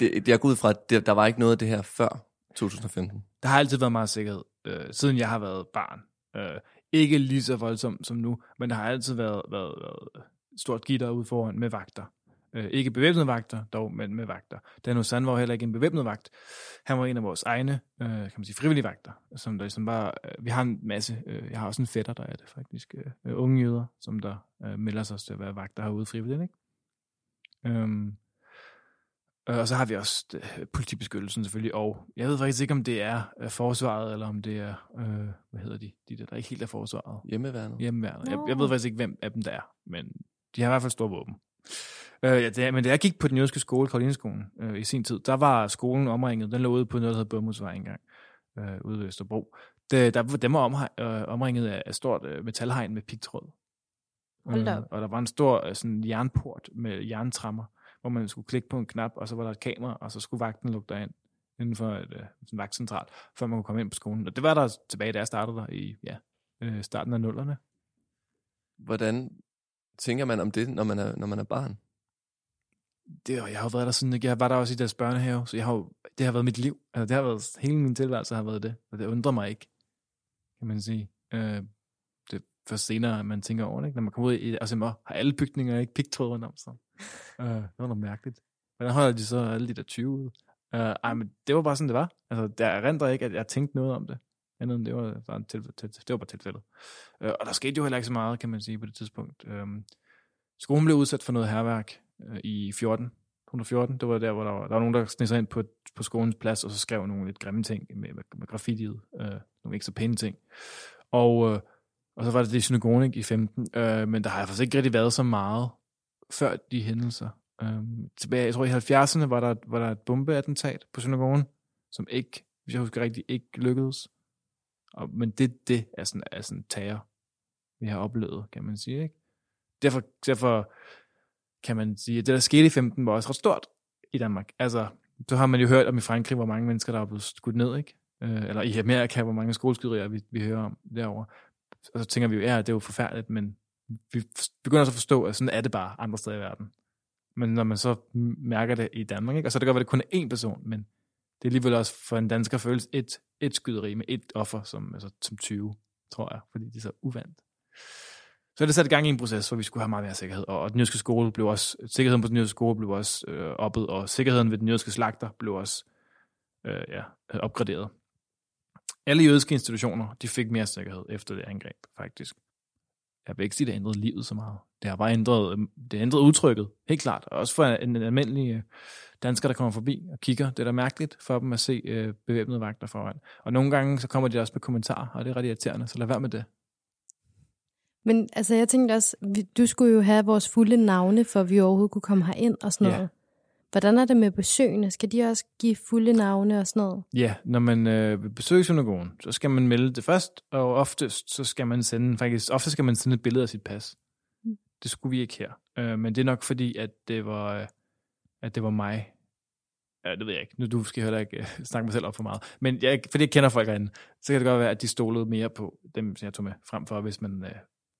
jeg går ud fra, at der var ikke noget af det her før 2015. Der har altid været meget sikkerhed, siden jeg har været barn. Ikke lige så voldsomt som nu, men der har altid været stort gitter ude foran med vagter. Ikke bevæbnede vagter, dog, men med vagter. Dan Usan var heller ikke en bevæbnet vagt. Han var en af vores egne, kan man sige, frivillige vagter, som der ligesom bare, vi har en masse, jeg har også en fætter, der er det faktisk, unge jøder, som der melder sig til at være vagter herude frivilligt, ikke? Og så har vi også politibeskyttelsen selvfølgelig, og jeg ved faktisk ikke, om det er forsvaret, eller om det er, hvad hedder de der ikke helt er forsvaret? Hjemmeværnet. Jeg ved faktisk ikke, hvem af dem der er, men de har i hvert fald store våben. Men da jeg gik på den jødiske skole, Carolineskolen, i sin tid, der var skolen omringet, den lå ude på noget, der hedder Bømhusvej engang, ude ved Østerbro. Den var omringet af stort metalhegn med pigtråd. Og der var en stor sådan jernport med jerntrammer, hvor man skulle klikke på en knap, og så var der et kamera, og så skulle vagten lukke derind, inden for en vagtcentral, før man kunne komme ind på skolen. Og det var der tilbage, da jeg startede der i starten af 00'erne. Hvordan tænker man om det, når man er barn? Jeg har jo været der siden, jeg var der også i deres børnehave, så det har været mit liv. Altså, det har været, hele min tilværelse har været det, og det undrer mig ikke, kan man sige. Det først senere, man tænker over det, ikke? Når man kommer ud i ASMR, har alle bygninger ikke pigtråd rundt om sig. Det var noget mærkeligt. Hvordan holder de så alle de der 20 ud? Men det var bare sådan, det var. Altså, der erindrer ikke, at jeg tænkte noget om det. Andet end det var bare tilfældet. Og der skete jo heller ikke så meget, kan man sige, på det tidspunkt. Skolen blev udsat for noget hærværk i 2014. Det var der, hvor der var nogen, der sneg sig ind på skolens plads, og så skrev nogle lidt grimme ting med graffitiet. Nogle ikke så pæne ting. Og så var det synagogen i 15. Men der har jeg faktisk ikke rigtig været så meget før de hændelser. Tilbage, jeg tror i 70'erne, var der et bombeattentat på synagogen, som ikke hvis jeg husker rigtigt, ikke lykkedes. Og, men det er sådan terror, vi har oplevet, kan man sige, ikke? Derfor kan man sige, at det der skete i 15 var også ret stort i Danmark. Altså, så har man jo hørt om i Frankrig, hvor mange mennesker, der er blevet skudt ned, ikke? Eller i Amerika, hvor mange skoleskyderier vi hører om derovre. Og så tænker vi jo, ja, det er jo forfærdeligt, men vi begynder også at forstå, at sådan er det bare andre steder i verden. Men når man så mærker det i Danmark, ikke? Og så det gør, at det kun er én person, men det er alligevel også for en dansker føles et skyderi med et offer, som 20, tror jeg, fordi det er så uvandt. Så det satte gang i en proces, hvor vi skulle have meget mere sikkerhed, og den jødiske skole blev også, sikkerheden på den jødiske skole blev også oppet, og sikkerheden ved den jødiske slagter blev også opgraderet. Alle jødiske institutioner, de fik mere sikkerhed efter det angreb, faktisk. Jeg vil ikke sige, det ændrede livet så meget. Det har bare ændret udtrykket, helt klart. Også for en almindelig dansker, der kommer forbi og kigger. Det er da mærkeligt for dem at se bevæbnede vagter foran. Og nogle gange, så kommer de også med kommentarer, og det er ret irriterende, så lad være med det. Men altså, jeg tænkte også, du skulle jo have vores fulde navne, for vi overhovedet kunne komme herind og sådan noget. Yeah. Hvordan er det med besøgende? Skal de også give fulde navne og sådan noget? Ja, når man besøger synagogen, så skal man melde det først, og oftest så skal man sende et billede af sit pas. Det skulle vi ikke her. Men det er nok fordi, at det var mig. Ja, det ved jeg ikke. Nu du skal heller ikke snakke mig selv op for meget. Men fordi jeg kender folk herinde, så kan det godt være, at de stolede mere på dem, som jeg tog med frem for, hvis man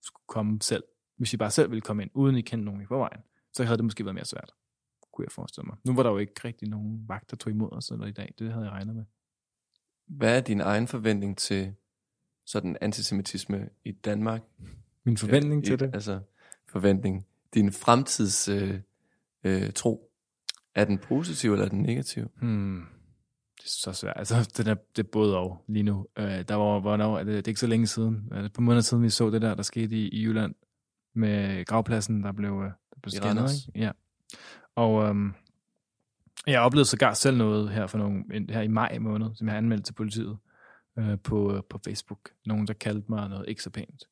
skulle komme selv. Hvis I bare selv ville komme ind, uden I kendte nogen i forvejen, så havde det måske været mere svært, kunne jeg forestille mig. Nu var der jo ikke rigtig nogen vagt, der tog imod os eller i dag. Det havde jeg regnet med. Hvad er din egen forventning til sådan antisemitisme i Danmark? Min forventning til det? Altså, forventning. Din fremtids tro. Er den positiv, eller er den negativ? Det er så svært. Altså, det er både og lige nu. Der var, hvornår, det er ikke så længe siden. Det er et par måneder siden, vi så det der skete i Jylland med gravpladsen, der blev skændet. Ja. Og jeg oplevede sågar selv noget her i maj måned, som jeg anmeldte til politiet på Facebook. Nogen, der kaldte mig noget ikke så pænt.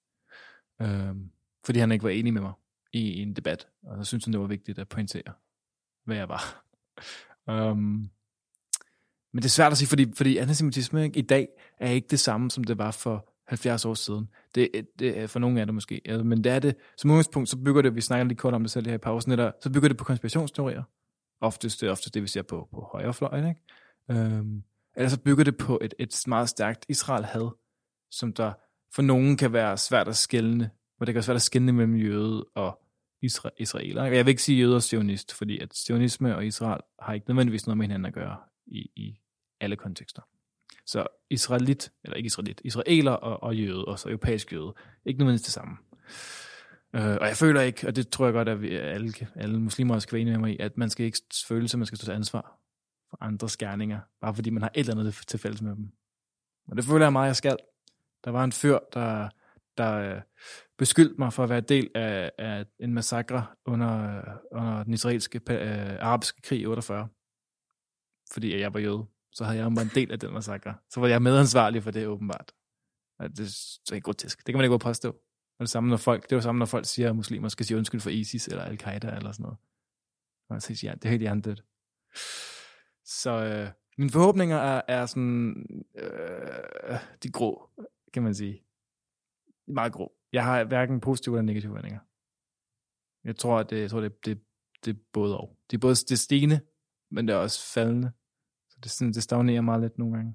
Fordi han ikke var enig med mig i en debat. Og så syntes han, det var vigtigt at pointere, hvad jeg var. Men det er svært at sige, fordi antisemitisme i dag er ikke det samme, som det var for 70 år siden. Det er for nogle af det måske. Men det er det. Som udgangspunkt, så bygger det, vi snakker lige kort om det selv her i pausen, så bygger det på konspirationsteorier. Oftest det, vi ser på højrefløjen, ikke? Eller så bygger det på et meget stærkt Israel-had, som der for nogen kan være svært at skelne, hvor det kan være svært at skelne mellem jøde og israeler. Jeg vil ikke sige jøde og sionist, fordi at sionisme og Israel har ikke nødvendigvis noget med hinanden at gøre i alle kontekster. Så israeler og jøde, og så europæisk jøde, ikke nødvendigvis det samme. Og jeg føler ikke, og det tror jeg godt, at vi alle muslimer også kan være enige med mig i, at man skal ikke føle sig, man skal stå til ansvar for andres gerninger, bare fordi man har et eller andet til fælles med dem. Og det føler jeg meget, jeg skal. Der var en fyr, der beskyldte mig for at være del af en massakre under den israelske arabiske krig i 48, fordi jeg var jøde. Så havde jeg jo bare en del af den massakre. Så var jeg medansvarlig for det, åbenbart. Og det er ikke grotesk. Det kan man ikke godt påstå. Og det er jo samme, når folk siger, at muslimer skal sige undskyld for ISIS eller al-Qaida eller sådan noget. Og så siger jeg, det er helt hjernedødt. Så mine forhåbninger er sådan... de grå, kan man sige. De er meget grå. Jeg har hverken positive eller negative forventninger. Jeg tror, at det er både og. Det er stigende, men det er også faldende. Det stagnerer meget lidt nogle gange.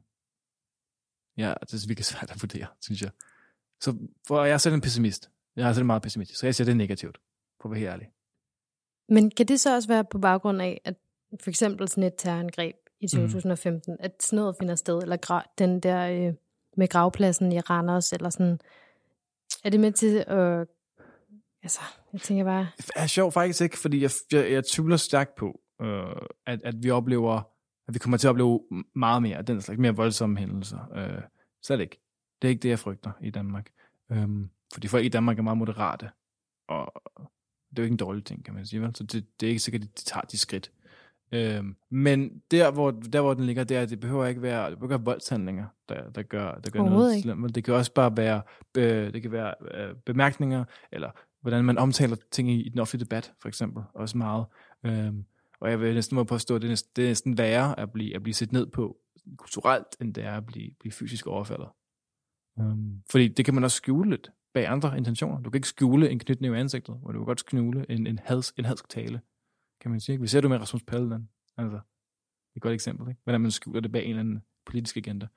Ja, det er virkelig svært at vurdere, synes jeg. Så for jeg er selv en pessimist. Jeg er selv meget pessimistisk, så jeg siger, det er negativt, for at være helt ærlig. Men kan det så også være på baggrund af, at for eksempel sådan et terrorangreb i 2015, at sådan noget finder sted, eller den der med gravpladsen i Randers, eller sådan, er det med til at... Altså, jeg tænker bare... Det er sjovt faktisk ikke, fordi jeg tvivler stærkt på, at vi oplever... at vi kommer til at opleve meget mere af den slags, mere voldsomme hændelser. Slet ikke. Det er ikke det, jeg frygter i Danmark. Fordi folk i Danmark er meget moderate, og det er jo ikke en dårlig ting, kan man sige, vel? Så det er ikke sikkert, at de tager de skridt. Men der, hvor den ligger, det er, at det behøver ikke være, det behøver voldshandlinger, der gør noget slemt. Det kan også bare være, bemærkninger, eller hvordan man omtaler ting i den offentlige debat, for eksempel, også meget. Og jeg vil næsten må påstå, at det er næsten værre at blive set ned på kulturelt, end det er at blive fysisk overfaldet. Fordi det kan man også skjule lidt bag andre intentioner. Du kan ikke skjule en knytning i ansigtet, og du kan godt skjule en hadsk tale, kan man sige. Vi ser det med Rasmus Paludan. Altså, det er et godt eksempel, ikke? Hvordan man skjuler det bag en eller anden politisk agenda.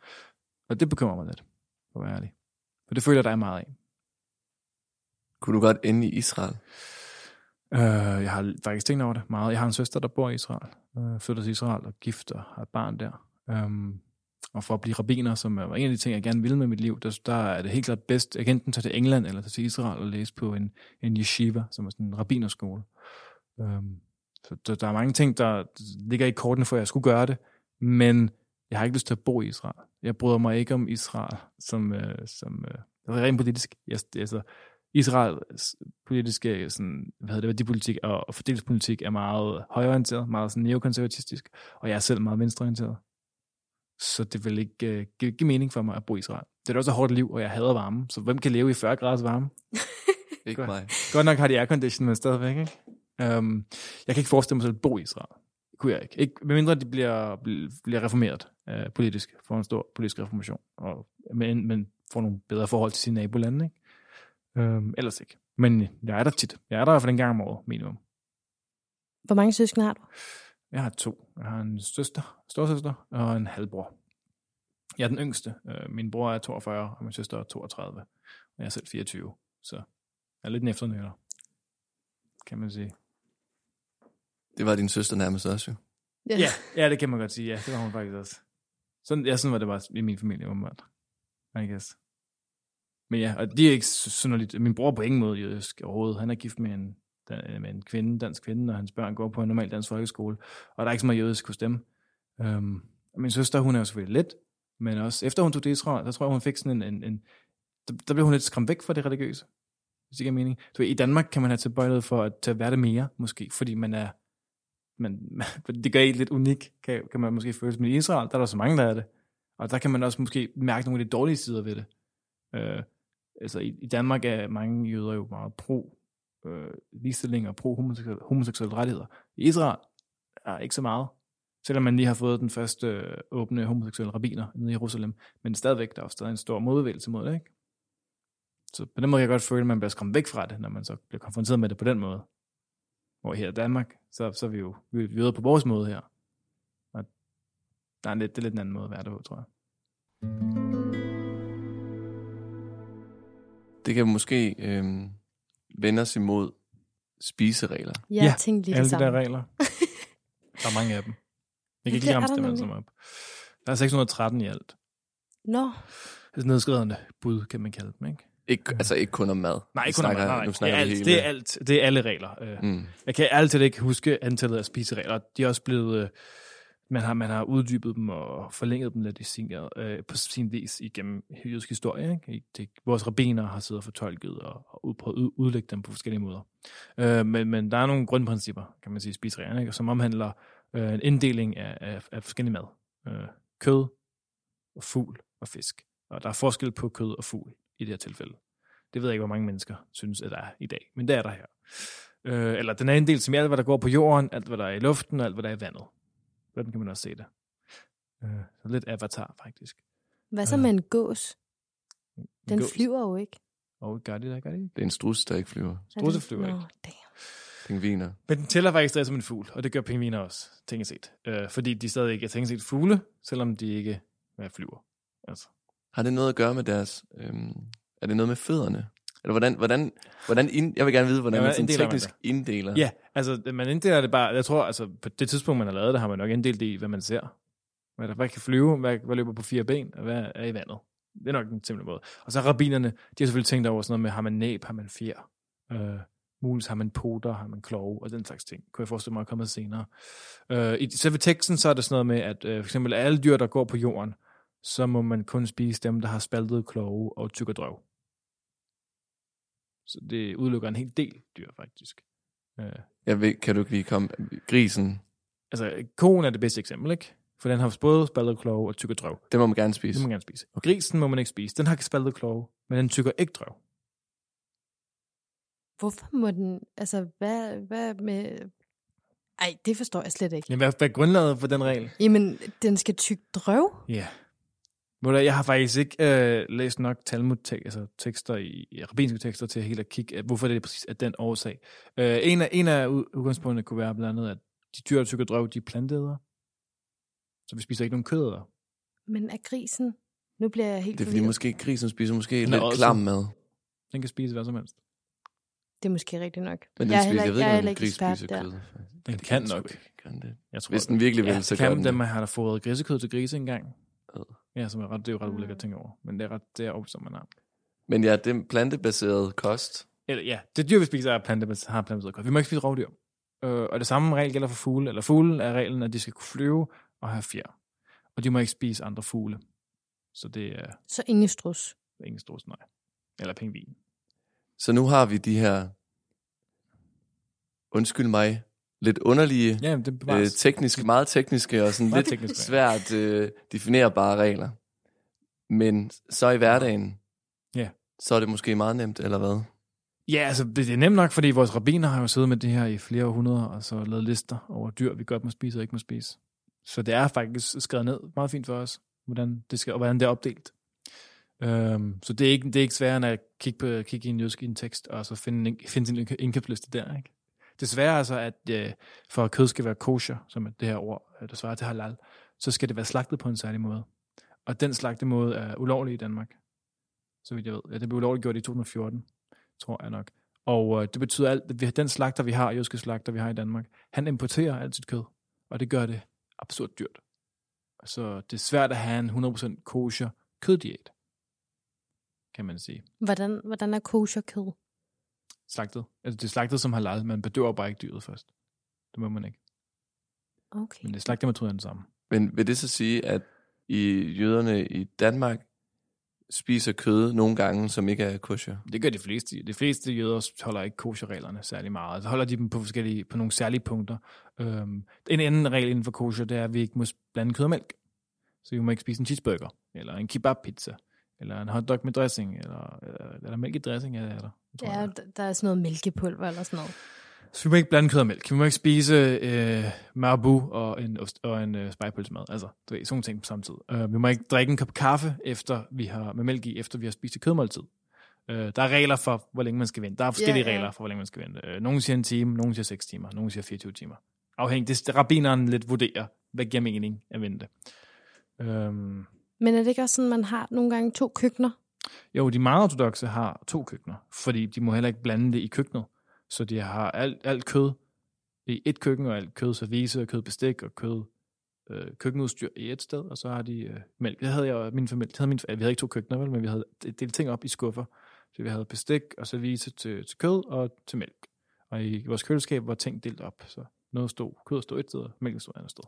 Og det bekymrer mig lidt, for at være ærlig. For det føler dig meget af. Kunne du godt ende i Israel? Jeg har faktisk tænkt over det meget. Jeg har en søster, der bor i Israel. Flytter til Israel og gifter, har et barn der. Og for at blive rabbiner, som var en af de ting, jeg gerne ville med mit liv, der er det helt klart bedst, jeg kan enten tage til England eller til Israel og læse på en yeshiva, som er sådan en rabbinerskole. Så der er mange ting, der ligger i kortene for, at jeg skulle gøre det, men jeg har ikke lyst til at bo i Israel. Jeg bryder mig ikke om Israel, som rent politisk. Altså, Israels politiske, sådan, værdipolitik og fordelingspolitik er meget højreorienteret, meget sådan neokonservatistisk, og jeg er selv meget venstreorienteret. Så det vil ikke give mening for mig at bo i Israel. Det er også et hårdt liv, og jeg hader varme, så hvem kan leve i 40 graders varme? Ikke mig. Godt nok har de aircondition, men stadigvæk, ikke? Jeg kan ikke forestille mig selv at bo i Israel. Det kunne jeg ikke. Medmindre de bliver reformeret politisk, for en stor politisk reformation, men får nogle bedre forhold til sine nabolande, ikke? Ellers ikke. Men jeg er der tit. Jeg er der i hvert fald en gang om året, minimum. Hvor mange søskende har du? Jeg har 2. Jeg har en storsøster og en halvbror. Jeg er den yngste. Min bror er 42, og min søster er 32. Og jeg er selv 24, så jeg er lidt en efternøder, kan man sige. Det var din søster nærmest også, jo? Yeah. Ja, det kan man godt sige. Ja, det var hun faktisk også. Sådan var det bare i min familie, umiddelbart. I guess. Men ja, og det er ikke sådan lidt. Min bror på ingen måde jødisk overhovedet. Han er gift med en kvinde, dansk kvinde, og hans børn går på en normal dansk folkeskole. Og der er ikke så meget jødisk hos dem. Min søster, hun er jo selvfølgelig lidt, men også efter hun tog det, tror jeg, hun fik sådan en der blev hun lidt skræmt væk fra det religiøse. Hvis det giver mening. Så i Danmark kan man have tilbøjelighed for at tage være det mere, måske, fordi det gør en lidt unik, kan man måske føles. Men i Israel, der er der så mange, der er det. Og der kan man også måske mærke nogle af de dårlige sider ved det. Altså i Danmark er mange jøder jo meget pro ligestilling og pro-homoseksuelle rettigheder. I Israel er ikke så meget, selvom man lige har fået den første åbne homoseksuelle rabbiner nede i Jerusalem, men stadigvæk, der er jo stadig en stor modbevægelse mod det, ikke? Så på den måde kan jeg godt føle, at man bliver skræmt væk fra det, når man så bliver konfronteret med det på den måde. Hvor her i Danmark, så er vi jo jøder på vores måde her. Og det er lidt en anden måde at være det på, tror jeg. Det kan måske vende os imod spiseregler. Ja, jeg tænkte lige alle det der regler. Der er mange af dem. Jeg kan ikke lige ramse dem alle sammen op. Der er 613 i alt. Nå. Det er nedskrevne bud, kan man kalde dem, ikke? Ikke kun om mad. Nej, ikke kun om mad. Nej. Nu snakker vi hele. Det er alle regler. Jeg kan altid ikke huske antallet af spiseregler. De er også blevet... Man har uddybet dem og forlænget dem lidt på sin vis igennem jødisk historie, ikke? Vores rabbiner har siddet og fortolket og prøvet at udlægge dem på forskellige måder. Men der er nogle grundprincipper, kan man sige, spisereglerne, som omhandler en inddeling af forskellige mad. Kød, og fugl og fisk. Og der er forskel på kød og fugl i det her tilfælde. Det ved jeg ikke, hvor mange mennesker synes, at der er i dag. Men det er der her. Eller den er inddelt som alt, hvad der går på jorden, alt, hvad der er i luften og alt, hvad der er i vandet. Hvordan kan man også se det? Så lidt avatar, faktisk. Hvad så med en gås? Den gås flyver jo ikke. Gør de? Det er en struds, der ikke flyver. Strudse flyver ikke. Damn. Pingviner. Men den tæller faktisk stadig som en fugl, og det gør pingviner også, tænkt set. Fordi de stadig ikke er tænkt set fugle, selvom de ikke flyver. Altså. Har det noget at gøre med deres... er det noget med fødderne? Eller jeg vil gerne vide, hvordan man sådan teknisk inddeler. Ja, altså man inddeler det bare, jeg tror, altså på det tidspunkt, man har lavet det, har man nok inddelt det i, hvad man ser. Hvad kan flyve, hvad løber på 4 ben, og hvad er i vandet. Det er nok en simpel måde. Og så rabbinerne, de har selvfølgelig tænkt over sådan noget med, har man næb, har man fjer, muligvis har man poter, har man kloge, og den slags ting. Kunne jeg forestille mig at komme senere. I selve teksten, så er det sådan noget med, at for eksempel alle dyr, der går på jorden, så må man kun spise dem, der har spaltede kloge og tykker drøv. Så det udelukker en hel del dyr, faktisk. Jeg ved, kan du ikke lige komme... Grisen? Altså, koen er det bedste eksempel, ikke? For den har både spaltet kloge og tykker drøv. Det må man gerne spise? Det må man gerne spise. Og grisen må man ikke spise. Den har ikke spaltet kloge, men den tykker ikke drøv. Hvorfor må den... Altså, hvad med... Ej, det forstår jeg slet ikke. Jamen, hvad er grundlaget for den regel? Jamen, den skal tygge drøv. Ja. Yeah. Jeg har faktisk ikke læst nok Talmud-tekster, rabbinske tekster, til helt at kigge, hvorfor det er præcis af den årsag. En af udgangspunkterne kunne være blandt andet, at de dyr, der tygger drøv, de er planteædere. Så vi spiser ikke nogen kødder. Men er grisen? Nu bliver jeg helt forvirret. Det er fordi måske grisen spiser måske lidt klam mad. Den kan spise hvad som helst. Det er måske rigtigt nok. Men jeg er heller ikke ekspert der. Den kan nok. Hvis den virkelig vil, så kan den. Dem har der fået grisekød til grise engang. Ja, som er ret, det er jo ret ulækkert at tænke over. Men det er ret overbevist om, man har. Men ja, det er plantebaseret kost. Eller, ja, det dyr, vi spiser, har plantebaseret kost. Vi må ikke spise rovdyr. Og det samme regel gælder for fugle. Eller fugle er reglen, at de skal kunne flyve og have fjer. Og de må ikke spise andre fugle. Så det er... Så ingen strus. Ingen strus, nej. Eller pingvin. Så nu har vi de her, undskyld mig, lidt underlige, ja, meget tekniske og sådan lidt svært definerbare regler. Men så i hverdagen, ja. Så er det måske meget nemt, eller hvad? Ja, altså det er nemt nok, fordi vores rabbiner har jo siddet med det her i flere århundreder, og så lavet lister over dyr, vi godt må spise og ikke må spise. Så det er faktisk skrevet ned meget fint for os, hvordan det skal, og hvordan det er opdelt. Så det er ikke sværere end at kigge i en jødisk i en tekst og så finde sin indkøbsliste der, ikke? Det svære er så, at for at kød skal være kosher, som er det her ord, der svarer til halal, så skal det være slagtet på en særlig måde. Og den slagtede måde er ulovlig i Danmark, så vidt jeg ved. Ja, det blev ulovligt gjort i 2014, tror jeg nok. Og det betyder alt, at den slagter, vi har, jødiske slagter, vi har i Danmark, han importerer alt sit kød, og det gør det absurd dyrt. Så det er svært at have en 100% kosher køddiæt, kan man sige. Hvordan er kosher kød? Slagtet. Altså det er slagtet som halal, man bedøver bare ikke dyret først. Det må man ikke. Okay. Men det er slagtemetoden den samme. Men vil det så sige, at jøderne i Danmark spiser kød nogle gange, som ikke er kosher? Det gør de fleste. De fleste jøder holder ikke kosher-reglerne særlig meget. Altså holder de dem på nogle særlige punkter. En anden regel inden for kosher, det er, at vi ikke må blande kød og mælk. Så vi må ikke spise en cheeseburger, eller en kebabpizza, eller en hotdog med dressing, eller mælk i dressing, eller ja, der er sådan noget mælkepulver, eller sådan noget. Så vi må ikke blande kød og mælk. Vi må ikke spise marabu og en spejepølsemad. Altså, du ved, sådan nogle ting på samme tid. Vi må ikke drikke en kop kaffe, med mælk i, efter vi har spist et kødmåltid. Der er regler for, hvor længe man skal vente. Der er forskellige regler for, hvor længe man skal vente. Nogle siger en time, nogle siger 6 timer, nogle siger 24 timer. Afhængigt, det rabbineren lidt vurderer, hvad giver mening at vente. Men er det ikke også sådan, man har nogle gange 2 køkkener? Jo, de meget ortodokse har 2 køkkener, fordi de må heller ikke blande det i køkkenet. Så de har alt kød i et køkken, og alt kød service, og kød bestik, og kød køkkenudstyr i et sted, og så har de mælk. Det havde jeg og min familie. Vi havde ikke 2 køkkener, vel, men vi havde delt ting op i skuffer. Så vi havde bestik og service til kød og til mælk. Og i vores køleskab var ting delt op, så noget stod, kød stod et sted, og mælk stod andet sted.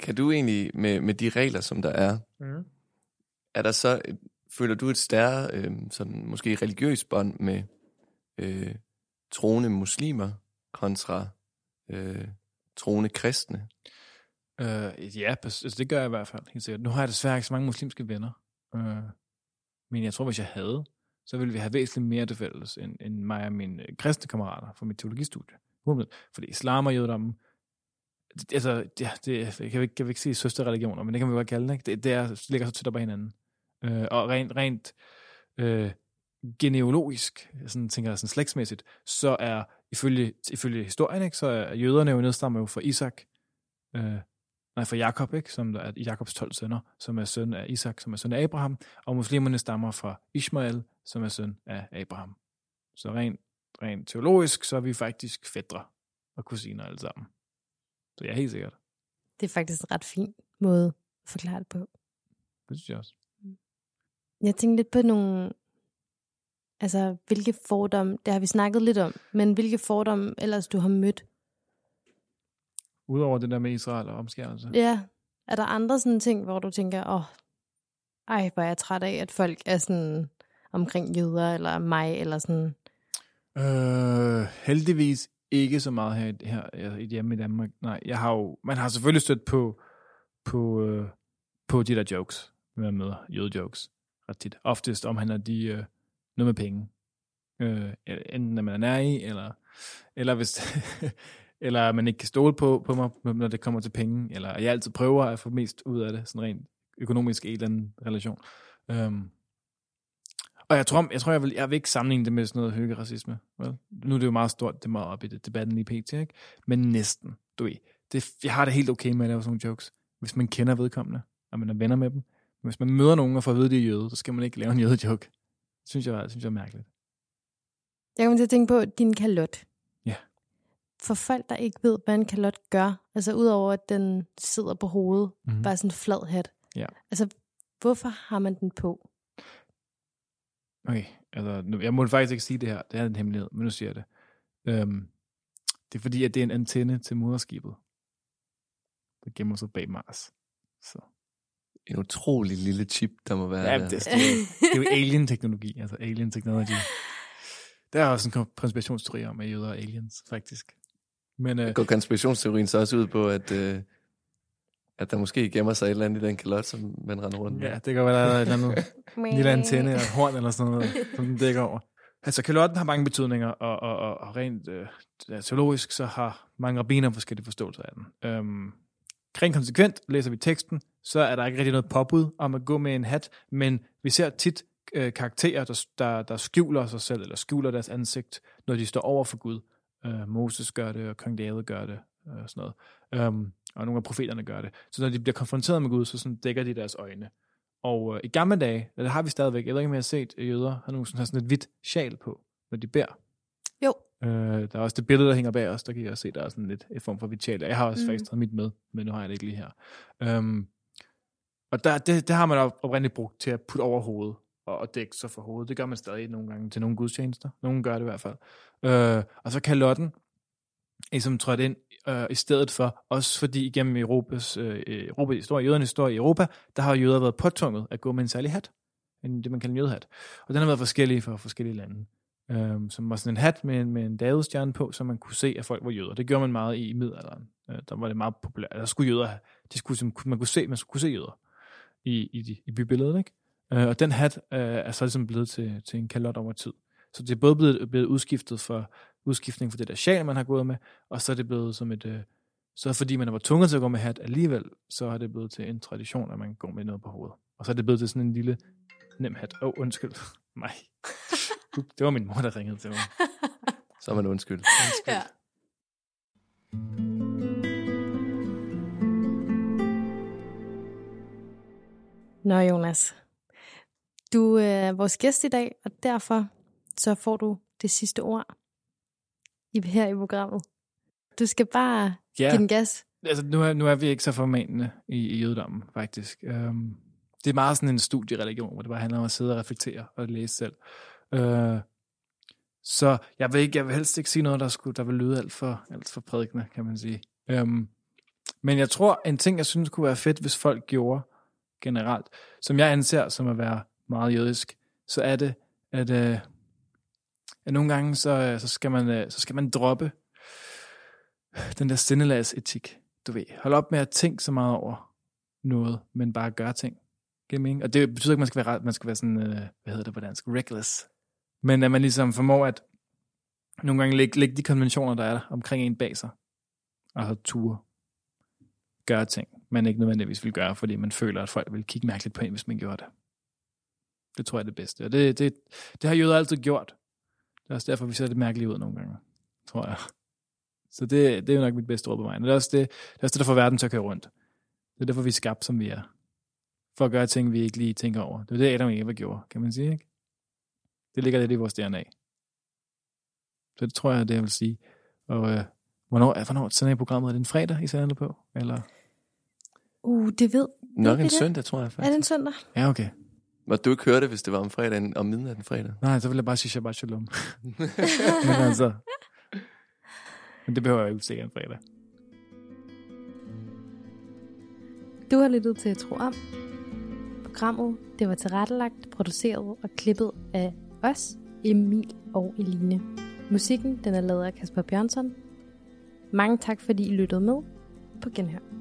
Kan du egentlig, med de regler, som der er, er der så, føler du et større, sådan måske religiøst bånd med troende muslimer kontra troende kristne? Ja, altså det gør jeg i hvert fald. Helt sikkert. Nu har jeg desværre ikke så mange muslimske venner. Men jeg tror, hvis jeg havde, så ville vi have væsentligt mere til fælles, end mig og mine kristne kammerater fra mit teologistudie. Fordi islam og jødedommen, altså, ja, det kan vi ikke sige søsterreligioner, men det kan vi bare kalde det, ikke? Det ligger så tæt op ad hinanden. Og rent genealogisk, sådan tænker jeg sådan slægtsmæssigt, så er ifølge historien, ikke, så er jøderne jo nedstammer jo fra Isak, fra Jakob, ikke, som der er Jakobs 12 sønner, som er søn af Isak, som er søn af Abraham, og muslimerne stammer fra Ishmael, som er søn af Abraham. Så rent teologisk, så er vi faktisk fætre og kusiner alle sammen. Så ja, helt sikkert. Det er faktisk en ret fin måde at forklare det på. Det synes jeg også. Jeg tænkte lidt på nogle... Altså, hvilke fordomme... Det har vi snakket lidt om, men hvilke fordomme ellers du har mødt? Udover det der med Israel og omskærelse? Ja. Er der andre sådan ting, hvor du tænker, hvor er jeg træt af, at folk er sådan omkring jøder, eller mig, eller sådan... Heldigvis ikke så meget her hjemme i Danmark. Nej, man har selvfølgelig stødt på de der jokes, man møder jødejokes ret tit. Oftest omhandler de noget med penge. Enten at man er nær i, eller hvis eller man ikke kan stole på mig, når det kommer til penge, eller jeg altid prøver at få mest ud af det, sådan rent økonomisk en eller anden relation. Og jeg vil ikke sammenligne det med sådan noget hyggeracisme. Well, nu er det jo meget stort, det er meget op i det, debatten i PT, ikke? Men næsten, du ved. Jeg har det helt okay med at lave sådan nogle jokes, hvis man kender vedkommende, og man er venner med dem. Men hvis man møder nogen og får at vide, det er jøde, så skal man ikke lave en jødejoke. Det synes jeg er mærkeligt. Jeg kommer til at tænke på din kalot. Ja. For folk, der ikke ved, hvad en kalot gør, altså udover at den sidder på hovedet, bare sådan en flad hat. Ja. Altså, hvorfor har man den på? Okay, altså, jeg må faktisk ikke sige det her. Det er en hemmelighed, men nu siger jeg det. Det er fordi, at det er en antenne til moderskibet. Det gemmer sig bag Mars. Så. En utrolig lille chip, der må være. Ja, det er jo alien-teknologi. Altså alien-teknologi. Der er også en konspirationsteori om, at jøder og aliens, faktisk. Men går konspirationsteorien så også ud på, at der måske gemmer sig et eller andet i den kalot, som man render rundt med? Ja, det kan være, der er et eller andet lille antenne eller horn eller sådan noget, som den dækker over. Altså, kalotten har mange betydninger, og rent teologisk, så har mange rabbiner forskellige forståelser af den. Rent konsekvent, læser vi teksten, så er der ikke rigtig noget påbud om at gå med en hat, men vi ser tit karakterer, der skjuler sig selv, eller skjuler deres ansigt, når de står over for Gud. Moses gør det, og kong David gør det, og sådan noget. Og nogle af profeterne gør det. Så når de bliver konfronteret med Gud, så sådan dækker de deres øjne. Og i gamle dage, der har vi stadigvæk, jeg ved ikke, om jeg har set jøder, har nogen sådan et hvidt sjal på, når de bærer. Jo. Der er også det billede, der hænger bag os, der kan jeg også se, der er sådan lidt et form for hvidt sjal. Jeg har også faktisk taget mit med, men nu har jeg det ikke lige her. Og det har man oprindeligt brugt til at putte over hovedet og dække sig for hovedet. Det gør man stadig nogle gange til nogle gudstjenester. Nogle gør det i hvert fald. Og så kalotten ligesom trådte ind i stedet for, også fordi igennem jødernes historie i Europa, der har jøder været påtvunget at gå med en særlig hat, det man kalder en jødehat. Og den har været forskellig for forskellige lande. Som var sådan en hat med en davidsstjerne på, så man kunne se, at folk var jøder. Det gjorde man meget i middelalderen. Der var det meget populært. Der skulle jøder, man skulle se jøder i bybilledet, ikke? Og den hat er så ligesom blevet til en kalot over tid. Så det er både blevet udskiftet for udskiftning for det der sjal, man har gået med, og så er det blevet som et... Så fordi man var tvunget til at gå med hat alligevel, så er det blevet til en tradition, at man går med noget på hovedet. Og så er det blevet til sådan en lille nem hat. Undskyld. Nej. Det var min mor, der ringede til mig. Så er man undskyld. Ja. Nå Jonas, du er vores gæst i dag, og derfor så får du det sidste ord her i programmet. Du skal bare give den gas. Altså, nu er vi ikke så formanende i jødedommen, faktisk. Det er meget sådan en studiereligion, hvor det bare handler om at sidde og reflektere og læse selv. Så jeg vil helst ikke sige noget, der vil lyde alt for prædikende, kan man sige. Men jeg tror, en ting, jeg synes kunne være fedt, hvis folk gjorde generelt, som jeg anser som at være meget jødisk, så er det, at nogle gange, så skal man droppe den der sindelagsetik, du ved. Hold op med at tænke så meget over noget, men bare gøre ting. Og det betyder ikke, at man skal være sådan, reckless. Men at man ligesom formår at nogle gange lægge de konventioner, der er der, omkring en bag sig. Og så ture. Gøre ting, man ikke nødvendigvis vil gøre, fordi man føler, at folk vil kigge mærkeligt på en, hvis man gjorde det. Det tror jeg er det bedste. Og det har jøder altid gjort. Det er også derfor, vi ser det mærkeligt ud nogle gange, tror jeg. Så det er jo nok mit bedste råd på vejen. Og det er også det, der får verden til at køre rundt. Det er derfor, vi er skabt, som vi er. For at gøre ting, vi ikke lige tænker over. Det var det, Adam og Eva gjorde, kan man sige, ikke? Det ligger lidt i vores DNA. Så det tror jeg, det jeg vil sige. Og hvornår sender I programmet? Er det en fredag, I sender det på? Eller? Det ved... Nok en søndag, tror jeg faktisk. Er det en søndag? Ja, okay. Må du ikke høre det, hvis det var om fredagen, om midnat en fredag? Nej, så ville jeg bare sige Shabbat Shalom. Men altså... Men det behøver jeg ikke sikkert en fredag. Du har lyttet til Tro om. Programmet, det var tilrettelagt, produceret og klippet af os, Emil og Eline. Musikken, den er lavet af Kasper Bjørnson. Mange tak, fordi I lyttede med. På genhør.